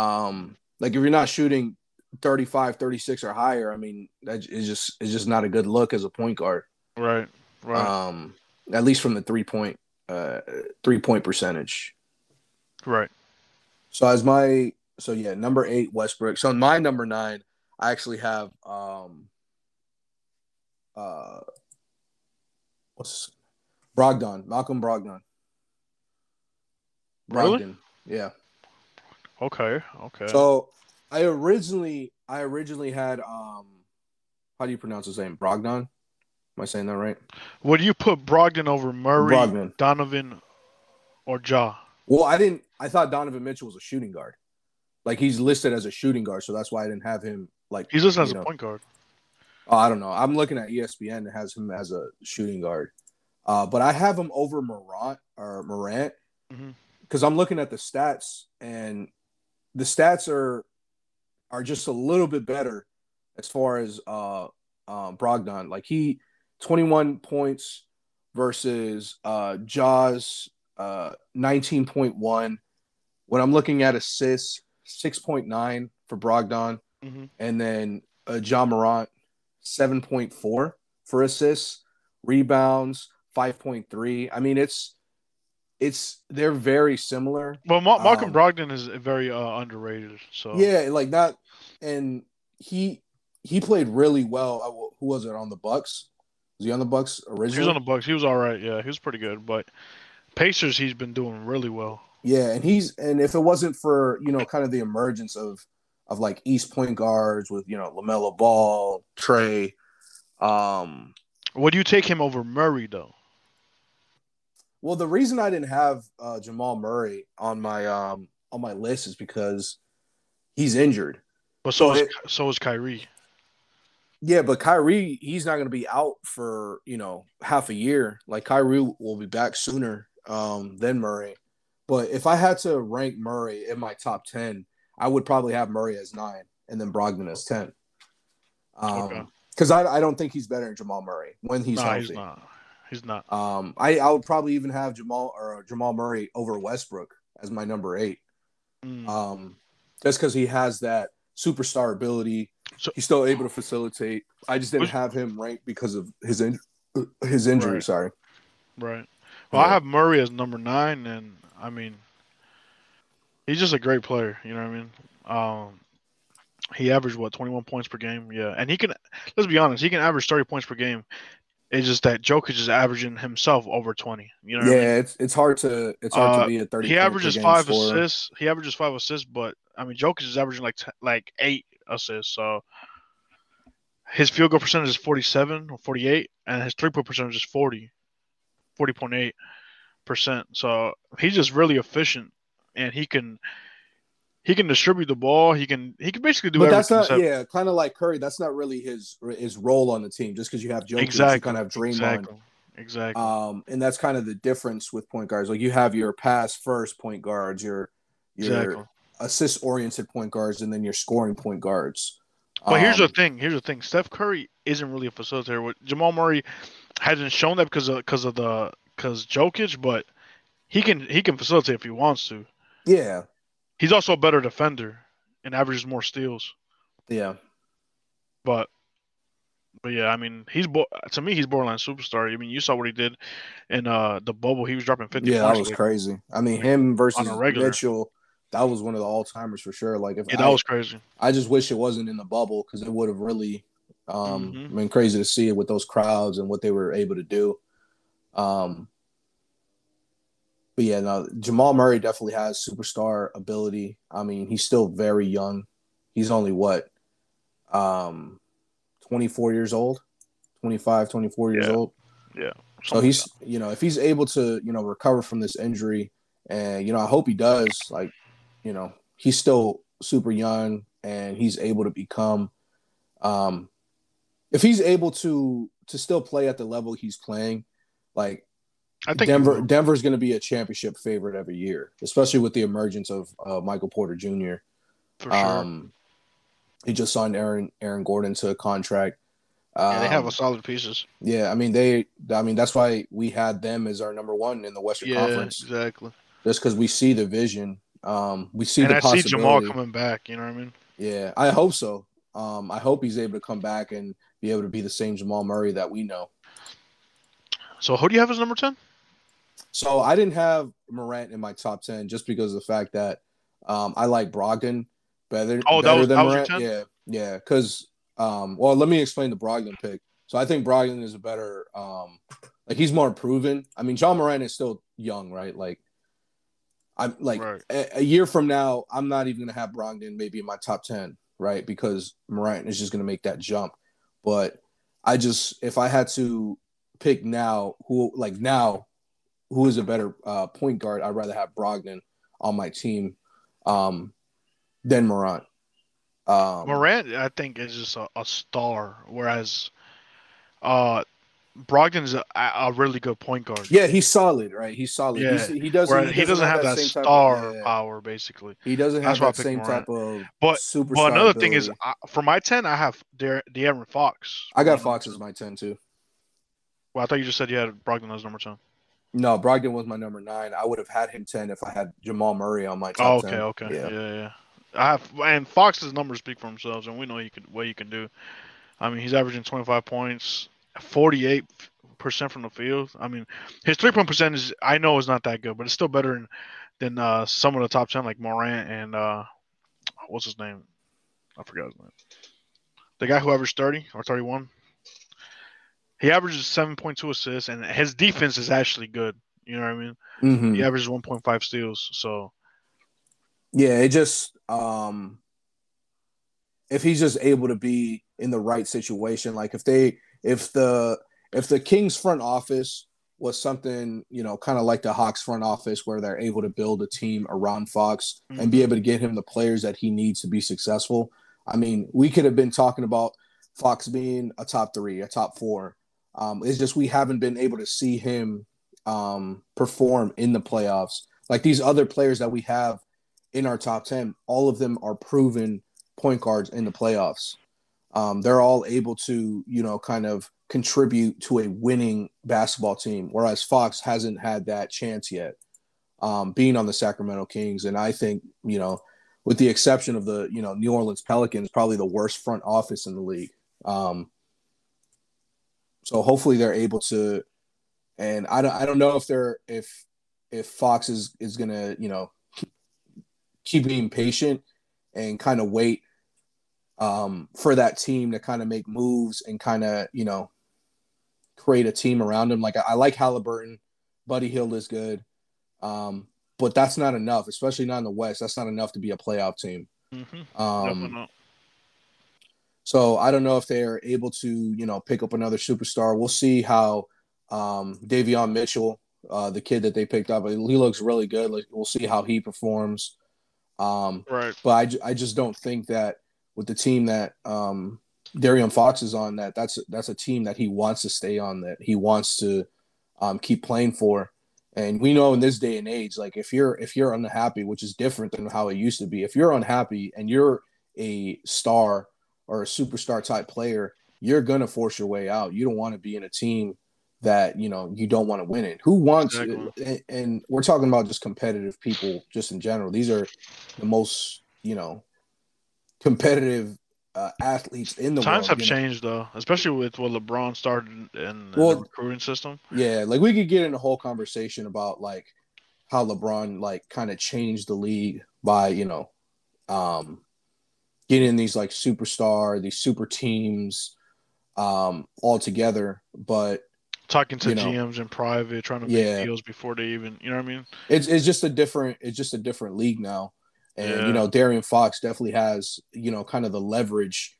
Um, like, if you're not shooting thirty-five, thirty-six or higher, I mean, that is just it's just not a good look as a point guard, right? Right. Um, at least from the three point uh, three point percentage, right? So as my so yeah, number eight Westbrook. So in my number nine. I actually have um, uh, what's Brogdon, Malcolm Brogdon. Brogdon, really? Yeah. Okay, okay. So I originally, I originally had um, how do you pronounce his name? Brogdon. Am I saying that right? Would you put Brogdon over Murray, Brogdon. Donovan, or Ja? Well, I didn't. I thought Donovan Mitchell was a shooting guard. Like, he's listed as a shooting guard, so that's why I didn't have him. Like, he's listed as know. a point guard. Oh, I don't know. I'm looking at E S P N that has him as a shooting guard. Uh, but I have him over Morant or Morant because mm-hmm. I'm looking at the stats, and the stats are are just a little bit better as far as uh, um, Brogdon. Like, he twenty-one points versus uh, Jaws uh, nineteen point one. When I'm looking at assists, six point nine for Brogdon. Mm-hmm. And then uh, Ja Morant, seven point four for assists, rebounds, five point three. I mean, it's it's they're very similar. Well, Ma- Malcolm um, Brogdon is very uh, underrated. So yeah, like that. And he he played really well. Who was it on the Bucks? Was he on the Bucks originally? He was on the Bucks. He was all right. Yeah, he was pretty good. But Pacers, he's been doing really well. Yeah, and he's and if it wasn't for, you know, kind of the emergence of of like East point guards with, you know, LaMelo Ball, Trae, um, would you take him over Murray though? Well, the reason I didn't have uh, Jamal Murray on my um, on my list is because he's injured. But so so is, it, so is Kyrie. Yeah, but Kyrie, he's not going to be out for, you know, half a year. Like, Kyrie will be back sooner. um, than Murray. But if I had to rank Murray in my top ten, I would probably have Murray as nine and then Brogdon as ten. Um, okay. Because I, I don't think he's better than Jamal Murray when he's nah, healthy. He's not. He's not. Um, I, I would probably even have Jamal or Jamal Murray over Westbrook as my number eight. Mm. Um, just because he has that superstar ability. So, he's still able to facilitate. I just didn't which, have him ranked because of his in, his injury. Right. Sorry. Right. Well, yeah. I have Murray as number nine, and I mean, he's just a great player. You know what I mean? Um, he averaged what twenty-one points per game. Yeah, and he can. Let's be honest. He can average thirty points per game. It's just that Jokic is averaging himself over twenty. You know what yeah, I mean? it's it's hard to it's hard uh, to be a thirty. He averages five scorer. assists. He averages five assists, but I mean Jokic is averaging like t- like eight assists. So his field goal percentage is forty-seven or forty-eight, and his three point percentage is forty, forty point eight percent. So he's just really efficient, and he can he can distribute the ball. He can he can basically do. But everything. That's not yeah, kind of like Curry. That's not really his his role on the team. Just because you have Jokic, exactly. you kind of have Draymond. Exactly. Exactly. Um, and that's kind of the difference with point guards. Like you have your pass first point guards, your your exactly. assist oriented point guards, and then your scoring point guards. But um, here's the thing. Here's the thing. Steph Curry isn't really a facilitator. What Jamal Murray hasn't shown that because of because of the because Jokic, but he can he can facilitate if he wants to. Yeah. He's also a better defender and averages more steals. Yeah. But, but yeah, I mean, he's bo- to me, he's borderline superstar. I mean, you saw what he did in uh, the bubble. He was dropping fifty yeah, points. Yeah, that was like, crazy. I mean, him versus Mitchell, that was one of the all-timers for sure. Like, if yeah, that I, was crazy. I just wish it wasn't in the bubble because it would have really um, mm-hmm. been crazy to see it with those crowds and what they were able to do. Um But yeah, no, Jamal Murray definitely has superstar ability. I mean, he's still very young. He's only, what, um, twenty-four years old? twenty-five, twenty-four years yeah. old? Yeah. So he's, you know, if he's able to, you know, recover from this injury, and, you know, I hope he does, like, you know, he's still super young and he's able to become, um, if he's able to, to still play at the level he's playing, like, I think Denver Denver's going to be a championship favorite every year, especially with the emergence of uh, Michael Porter Junior For sure. Um, he just signed Aaron Aaron Gordon to a contract. Um, yeah, they have a solid pieces. Yeah, I mean they. I mean that's why we had them as our number one in the Western yeah, Conference. Yeah, exactly. Just because we see the vision, um, we see and the I possibility. And I see Jamal coming back. You know what I mean? Yeah, I hope so. Um, I hope he's able to come back and be able to be the same Jamal Murray that we know. So who do you have as number ten? So I didn't have Morant in my top ten just because of the fact that um, I like Brogdon better, oh, better that was, than that Morant. Was your ten? Yeah, yeah. Because um, well, let me explain the Brogdon pick. So I think Brogdon is a better, um, like he's more proven. I mean, John Morant is still young, right? Like I'm like right. a, a year from now, I'm not even gonna have Brogdon maybe in my top ten, right? Because Morant is just gonna make that jump. But I just if I had to pick now, who like now. Who is a better uh, point guard? I'd rather have Brogdon on my team um, than Morant. Um, Morant, I think, is just a, a star, whereas uh, Brogdon is a, a really good point guard. Yeah, he's solid, right? He's solid. Yeah. He's, he, doesn't, he, doesn't he doesn't have, have that, that star of, yeah. power, basically. He doesn't have That's that same Morant. type of but, superstar But another ability. thing is, I, for my ten, I have De- De'Aaron Fox. I got Fox as my ten, too. Well, I thought you just said you had Brogdon as number ten. No, Brogdon was my number nine. I would have had him ten if I had Jamal Murray on my top ten. Oh, okay, ten. okay. Yeah, yeah. yeah. I have, and Fox's numbers speak for themselves, and we know you could, what you can do. I mean, he's averaging twenty-five points, forty-eight percent from the field. I mean, his three-point percentage, I know, is not that good, but it's still better than, than uh, some of the top ten, like Morant and uh, what's his name? I forgot his name. The guy who averaged thirty or thirty-one. He averages seven point two assists, and his defense is actually good. You know what I mean? Mm-hmm. He averages one point five steals. So, yeah, it just um, if he's just able to be in the right situation, like if they, if the, if the Kings front office was something, you know, kind of like the Hawks front office, where they're able to build a team around Fox mm-hmm. and be able to get him the players that he needs to be successful. I mean, we could have been talking about Fox being a top three, a top four. Um, it's just we haven't been able to see him um, perform in the playoffs. Like these other players that we have in our top ten, all of them are proven point guards in the playoffs. Um, they're all able to, you know, kind of contribute to a winning basketball team, whereas Fox hasn't had that chance yet, um, being on the Sacramento Kings. And I think, you know, with the exception of the, you know, New Orleans Pelicans, probably the worst front office in the league. Um, so hopefully they're able to, and I don't, I don't know if they're, if, if Fox is, is going to, you know, keep being patient and kind of wait um, for that team to kind of make moves and kind of, you know, create a team around him. Like I, I like Halliburton, Buddy Hield is good. Um, but that's not enough, especially not in the West. That's not enough to be a playoff team. Mm-hmm. Um, so I don't know if they are able to, you know, pick up another superstar. We'll see how um, Davion Mitchell, uh, the kid that they picked up, he looks really good. Like, we'll see how he performs. Um, right. But I, I just don't think that with the team that um, De'Aaron Fox is on, that that's that's a team that he wants to stay on, that he wants to um, keep playing for. And we know in this day and age, like if you're if you're unhappy, which is different than how it used to be, if you're unhappy and you're a star or a superstar type player, you're gonna force your way out. You don't want to be in a team that you know you don't want to win in. Who wants? Exactly. And, and we're talking about just competitive people, just in general. These are the most you know competitive uh, athletes in the times world. Times have changed know. though, especially with what LeBron started in well, the recruiting system. Yeah, like we could get in a whole conversation about like how LeBron like kind of changed the league by you know um, getting these like superstar, these super teams um, all together, but. Talking to you know, G Ms in private, trying to make yeah. deals before they even, you know what I mean? It's it's just a different it's just a different league now, and yeah. you know De'Aaron Fox definitely has you know kind of the leverage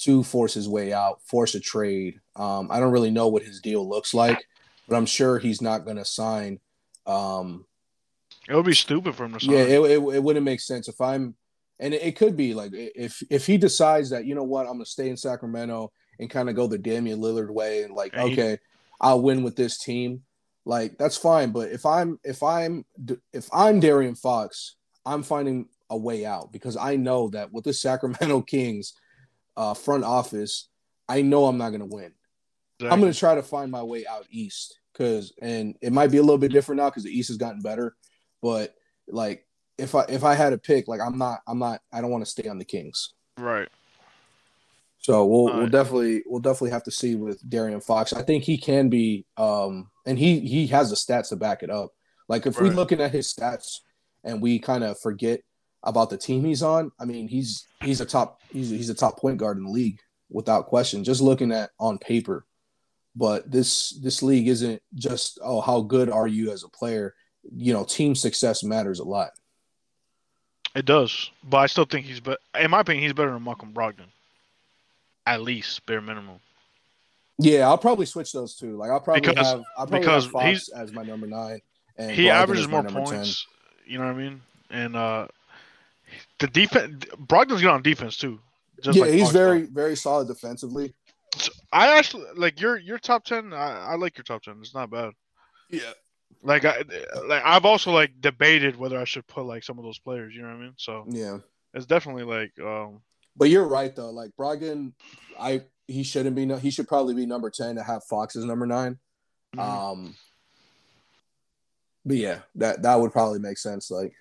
to force his way out, force a trade. Um, I don't really know what his deal looks like, but I'm sure he's not going to sign. Um, it would be stupid for him to sign. Yeah, it, it it wouldn't make sense if I'm, and it, it could be like if if he decides that you know what I'm going to stay in Sacramento and kind of go the Damian Lillard way and like and okay. He, I'll win with this team. Like that's fine. But if I'm, if I'm, if I'm De'Aaron Fox, I'm finding a way out because I know that with the Sacramento Kings uh, front office, I know I'm not going to win. Dang. I'm going to try to find my way out East. Cause, and it might be a little bit different now cause the East has gotten better, but like, if I, if I had a pick, like I'm not, I'm not, I don't want to stay on the Kings. Right. So we'll right. we'll definitely we'll definitely have to see with De'Aaron Fox. I think he can be, um, and he he has the stats to back it up. Like if right. we're looking at his stats and we kind of forget about the team he's on, I mean he's he's a top he's he's a top point guard in the league without question. Just looking at on paper, but this this league isn't just oh how good are you as a player. You know, team success matters a lot. It does, but I still think he's be- in my opinion he's better than Malcolm Brogdon. At least bare minimum. Yeah, I'll probably switch those two. Like I'll probably because, have I'll probably because have Fox he's, as my number nine. And he Brogdon averages more points. ten. You know what I mean? And uh, the defense. Brogdon's good on defense too. Just yeah, like he's Fox very does. very solid defensively. So I actually like your your top ten. I, I like your top ten. It's not bad. Yeah. Like I like I've also like debated whether I should put like some of those players. You know what I mean? So yeah, it's definitely like. Um, But you're right though. Like Brogdon, I he shouldn't be. No, he should probably be number ten to have Fox as number nine. Mm-hmm. Um, but yeah, that that would probably make sense. Like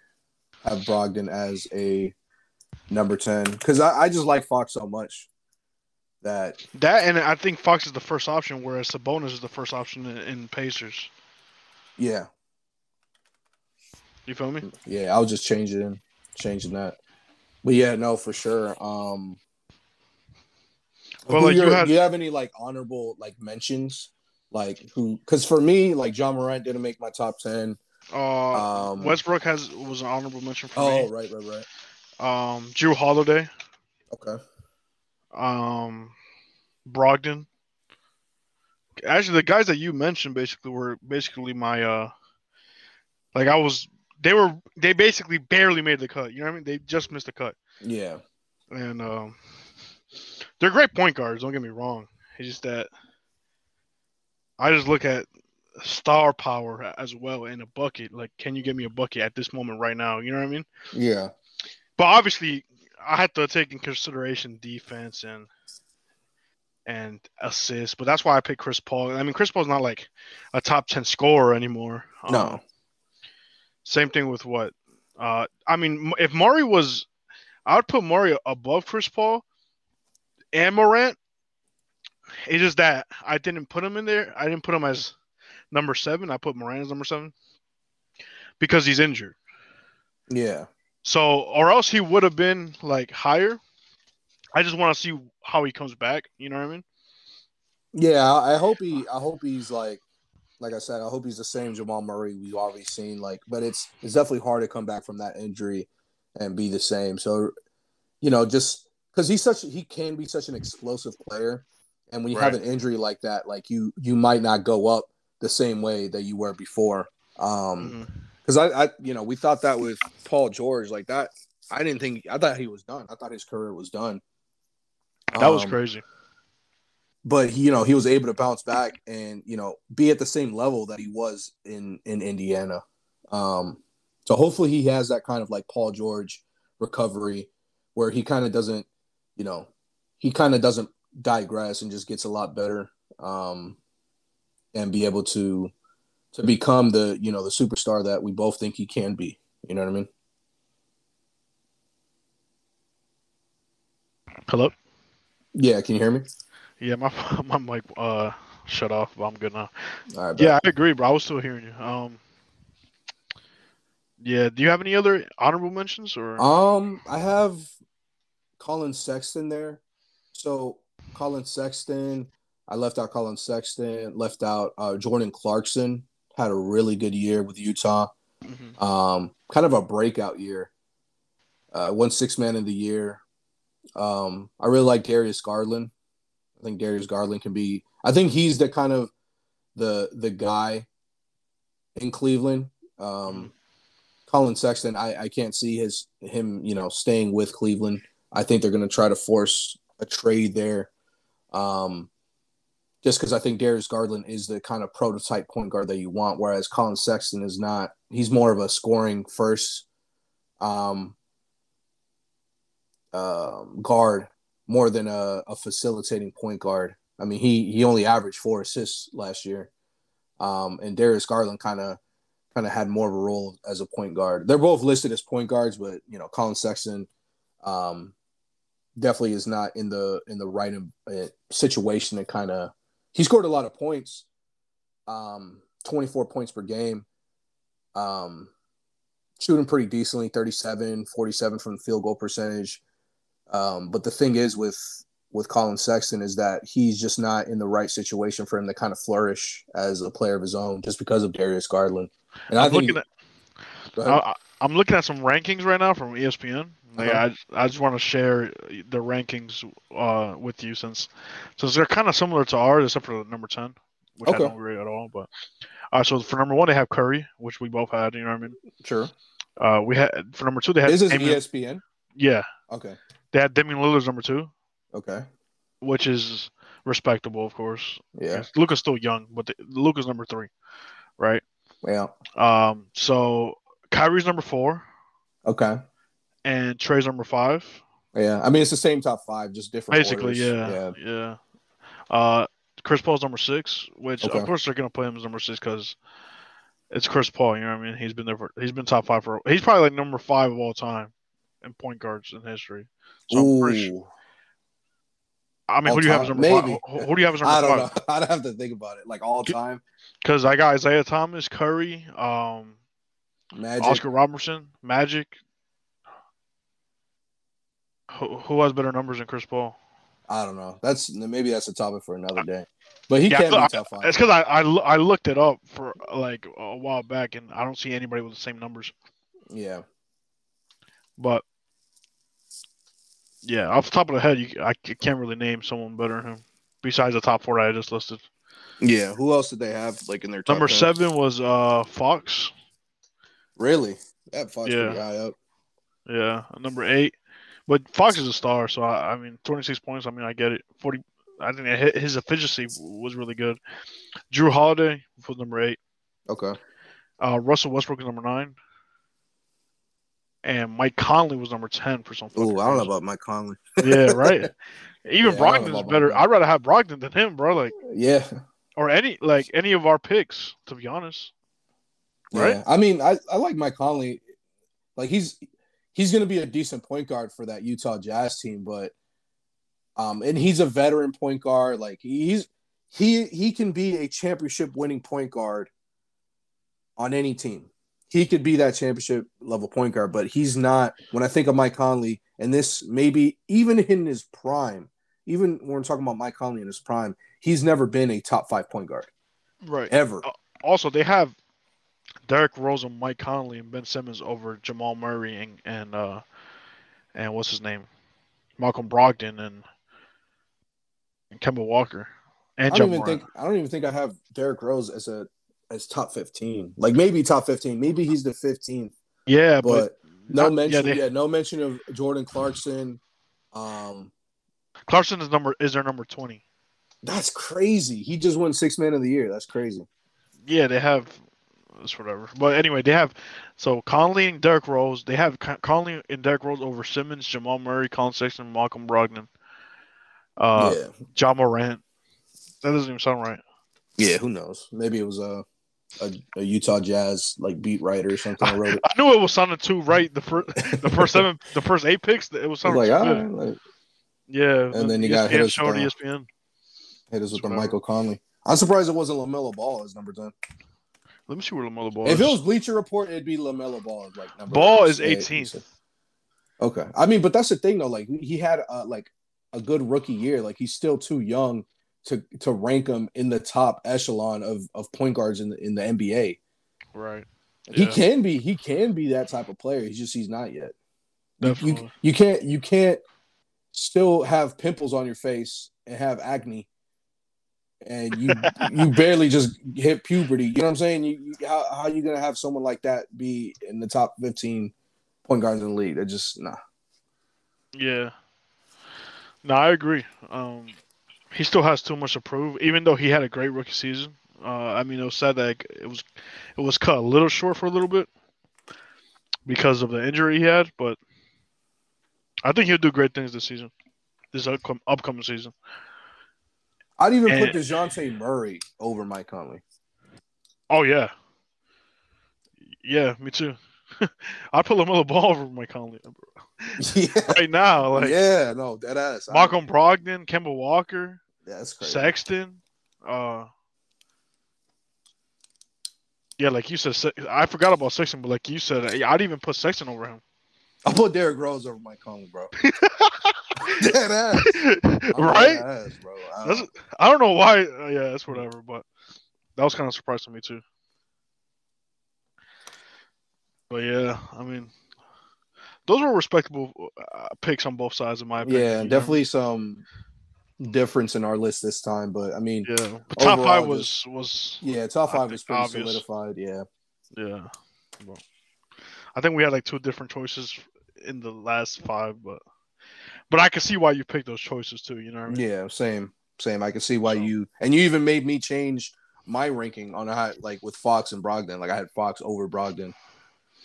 have Brogdon as a number ten because I, I just like Fox so much that that and I think Fox is the first option, whereas Sabonis is the first option in, in Pacers. Yeah, you feel me? Yeah, I'll just change it in, changing that. But yeah, no, for sure. Um, well, like you had... do you have any like honorable like mentions, like who? Because for me, like Ja Morant didn't make my top ten. Uh, um, Westbrook has was an honorable mention for oh, me. Oh, right, right, right. Um, Jrue Holiday. Okay. Um, Brogdon. Actually, the guys that you mentioned basically were basically my uh, like I was. They were they basically barely made the cut. You know what I mean? They just missed the cut. Yeah. And um, they're great point guards. Don't get me wrong. It's just that I just look at star power as well in a bucket. Like, can you give me a bucket at this moment right now? You know what I mean? Yeah. But obviously, I had to take in consideration defense and and assists. But that's why I picked Chris Paul. I mean, Chris Paul's not like a top ten scorer anymore. No. Um, same thing with what? Uh, I mean, if Murray was, I would put Murray above Chris Paul and Morant. It's just that I didn't put him in there. I didn't put him as number seven. I put Morant as number seven because he's injured. Yeah. So, or else he would have been like higher. I just want to see how he comes back. You know what I mean? Yeah, I hope he. I hope he's like, like I said, I hope he's the same Jamal Murray we've already seen. Like, but it's it's definitely hard to come back from that injury and be the same. So, you know, just because he's such, he can be such an explosive player, and when you right. have an injury like that, like you you might not go up the same way that you were before. Um, mm-hmm. Because I, I, you know, we thought that with Paul George, like that, I didn't think, I thought he was done. I thought his career was done. That um, was crazy. But, he, you know, he was able to bounce back and, you know, be at the same level that he was in, in Indiana. Um, so hopefully he has that kind of like Paul George recovery where he kind of doesn't, you know, he kind of doesn't digress and just gets a lot better um, and be able to, to become the, you know, the superstar that we both think he can be. You know what I mean? Hello? Yeah, can you hear me? Yeah, my my mic uh shut off, but I'm good now. All right, yeah, I agree, bro. I was still hearing you. Um Yeah, do you have any other honorable mentions or Um I have Colin Sexton there. So Colin Sexton, I left out Colin Sexton, left out uh, Jordan Clarkson. Had a really good year with Utah. Mm-hmm. Um, kind of a breakout year. Uh, won six man of the year. Um, I really like Darius Garland. I think Darius Garland can be – I think he's the kind of the the guy in Cleveland. Um, Colin Sexton, I, I can't see his him, you know, staying with Cleveland. I think they're going to try to force a trade there. Um Just because I think Darius Garland is the kind of prototype point guard that you want, whereas Colin Sexton is not. He's more of a scoring first um, uh, guard more than a, a facilitating point guard. I mean, he he only averaged four assists last year, um, and Darius Garland kind of kind of had more of a role as a point guard. They're both listed as point guards, but you know, Colin Sexton. Um, definitely is not in the in the right uh, situation to kind of. He scored a lot of points, um, twenty-four points per game, um, shooting pretty decently, thirty-seven, forty-seven from field goal percentage. Um, but the thing is with with Colin Sexton is that he's just not in the right situation for him to kind of flourish as a player of his own just because of Darius Garland. And I'm I think looking he, at, I, I'm looking at some rankings right now from E S P N. Like, uh-huh. I I just want to share the rankings uh, with you since since they're kind of similar to ours except for number ten, which okay. I don't agree at all. But all right, so for number one they have Curry, which we both had. You know what I mean? Sure. Uh, we had for number two they had. This is Damian, E S P N. Yeah. Okay. They had Damian Lillard's number two. Okay. Which is respectable, of course. Yeah. Luka's still young, but the, Luka's number three, right? Yeah. Um. So Kyrie's number four. Okay. And Trae's number five. Yeah, I mean it's the same top five, just different. Basically, orders. yeah, yeah. yeah. Uh, Chris Paul's number six, which okay. of course they're gonna play him as number six because it's Chris Paul. You know what I mean? He's been there for. He's been top five for. He's probably like number five of all time in point guards in history. So Ooh. I'm pretty sure. I mean, all who do you have as number maybe. five? Who, who do you have as number I don't five? Know. I'd have to think about it. Like all time. Because I got Isaiah Thomas, Curry, um, Magic. Oscar Robertson, Magic. Who has better numbers than Chris Paul? I don't know. That's maybe that's a topic for another day. But he yeah, can't be top five. It's because I, I I looked it up for like a while back, and I don't see anybody with the same numbers. Yeah. But yeah, off the top of the head, you I can't really name someone better than him besides the top four that I just listed. Yeah. Who else did they have like in their top number ten? Seven was uh Fox. Really? That Fox yeah. pretty high up. Yeah. Number eight. But Fox is a star, so I, I mean, twenty-six points. I mean, I get it. forty, I think his efficiency was really good. Jrue Holiday was number eight. Okay. Uh, Russell Westbrook was number nine. And Mike Conley was number ten for some fucking reason. Ooh, I don't know about Mike Conley. Yeah, right. Even yeah, Brogdon's better. Him. I'd rather have Brogdon than him, bro. Like, yeah. Or any like any of our picks, to be honest. Right. Yeah. I mean, I, I like Mike Conley. Like he's he's gonna be a decent point guard for that Utah Jazz team, but um, and he's a veteran point guard. Like he's he he can be a championship winning point guard on any team. He could be that championship-level point guard, but he's not. When I think of Mike Conley, and this maybe even in his prime, even when we're talking about Mike Conley in his prime, he's never been a top-five point guard. Right. Ever. Uh, also, they have Derrick Rose and Mike Conley and Ben Simmons over Jamal Murray and and, uh, and what's his name? Malcolm Brogdon and, and Kemba Walker. And I don't, even think, I don't even think I have Derrick Rose as a As top fifteen, like maybe top fifteen, maybe he's the fifteenth. Yeah, but, but no not, mention, yeah, they, yeah, no mention of Jordan Clarkson. Um, Clarkson is number is their number twenty. That's crazy. He just won sixth man of the year. That's crazy. Yeah, they have it's whatever. But anyway, they have so Conley and Derrick Rose. They have Con- Conley and Derrick Rose over Simmons, Jamal Murray, Colin Sexton, Malcolm Brogdon, uh, yeah. John Morant. That doesn't even sound right. Yeah, who knows? Maybe it was a. Uh... A, a Utah Jazz like beat writer or something. I, wrote it. I knew it was sounding too right. The first, the first seven, the first eight picks. It was sounding like, too right, good. Like, yeah, and the, then you E S P N got hit us with E S P N. Hit us with the Michael Conley. I'm surprised it wasn't LaMelo Ball as number ten. Let me see where LaMelo Ball. If is. It was Bleacher Report, it'd be LaMelo Ball as like number. Ball is eighteenth. Okay, I mean, but that's the thing though. Like he had uh, like a good rookie year. Like he's still too young to to rank him in the top echelon of, of point guards in the in the N B A. Right. Yeah. He can be he can be that type of player. He's just he's not yet. Definitely. You, you, you can't you can't still have pimples on your face and have acne and you you barely just hit puberty. You know what I'm saying? You, you how how are you going to have someone like that be in the top fifteen point guards in the league? They're just nah. Yeah. No, I agree. Um He still has too much to prove, even though he had a great rookie season. Uh, I mean, it was sad that it was it was cut a little short for a little bit because of the injury he had, but I think he'll do great things this season, this upcom- upcoming season. I'd even and, put DeJounte Murray over Mike Conley. Oh, yeah. Yeah, me too. I'd put LaMelo Ball over Mike Conley. Yeah. Right now. Like, yeah, no, that ass. Malcolm Brogdon, Kemba Walker. Yeah, that's crazy. Sexton. Uh, yeah, like you said, I forgot about Sexton, but like you said, I'd even put Sexton over him. I'll put Derrick Rose over Mike Conley, bro. Dead ass. Right? Dead ass, bro. I don't, I don't know why. Uh, yeah, that's whatever, but that was kind of surprising to me, too. But yeah, I mean, those were respectable uh, picks on both sides, in my opinion. Yeah, definitely know? Some difference in our list this time, but I mean, yeah, but top five was just, was yeah, top five was pretty obvious. Solidified. Yeah, yeah. Well, I think we had like two different choices in the last five, but but I can see why you picked those choices too. You know what I mean? Yeah, same, same. I can see why so. you and you even made me change my ranking on a like with Fox and Brogdon. Like I had Fox over Brogdon.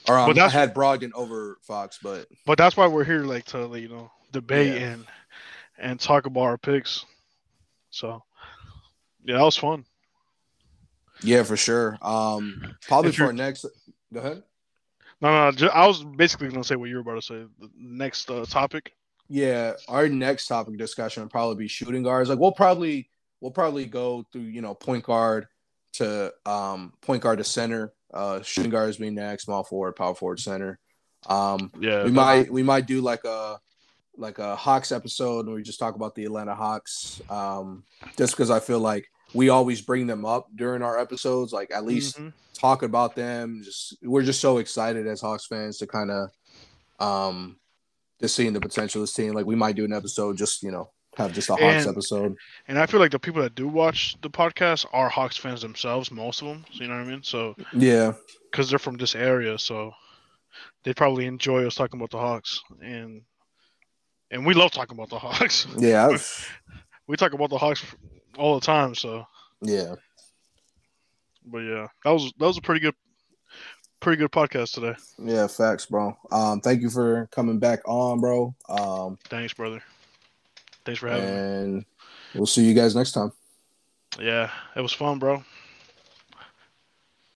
Or um, but that's, I had Brogdon over Fox, but but that's why we're here, like to you know debate yeah. and and talk about our picks. So yeah, that was fun. Yeah, for sure. Um, probably for our next. Go ahead. No, no, just, I was basically gonna say what you were about to say. The next uh, topic. Yeah, our next topic discussion will probably be shooting guards. Like we'll probably we'll probably go through you know point guard to um point guard to center. Uh, shooting guards being next, small forward, power forward, center. Um, yeah, we might we might do like a like a Hawks episode where we just talk about the Atlanta Hawks. Um, just because I feel like we always bring them up during our episodes, like at least mm-hmm. talk about them. Just we're just so excited as Hawks fans to kind of um just seeing the potential of this team. Like we might do an episode, just you know, have just a Hawks and, episode. And I feel like the people that do watch the podcast are Hawks fans themselves, most of them. So you know what I mean? So yeah, because they're from this area, so they probably enjoy us talking about the Hawks, and and we love talking about the Hawks. Yeah, we talk about the Hawks all the time, so yeah. But yeah, that was that was a pretty good, pretty good podcast today. Yeah, facts, bro. Um, thank you for coming back on, bro. Um, thanks, brother. Thanks for having and me. And we'll see you guys next time. Yeah, it was fun, bro.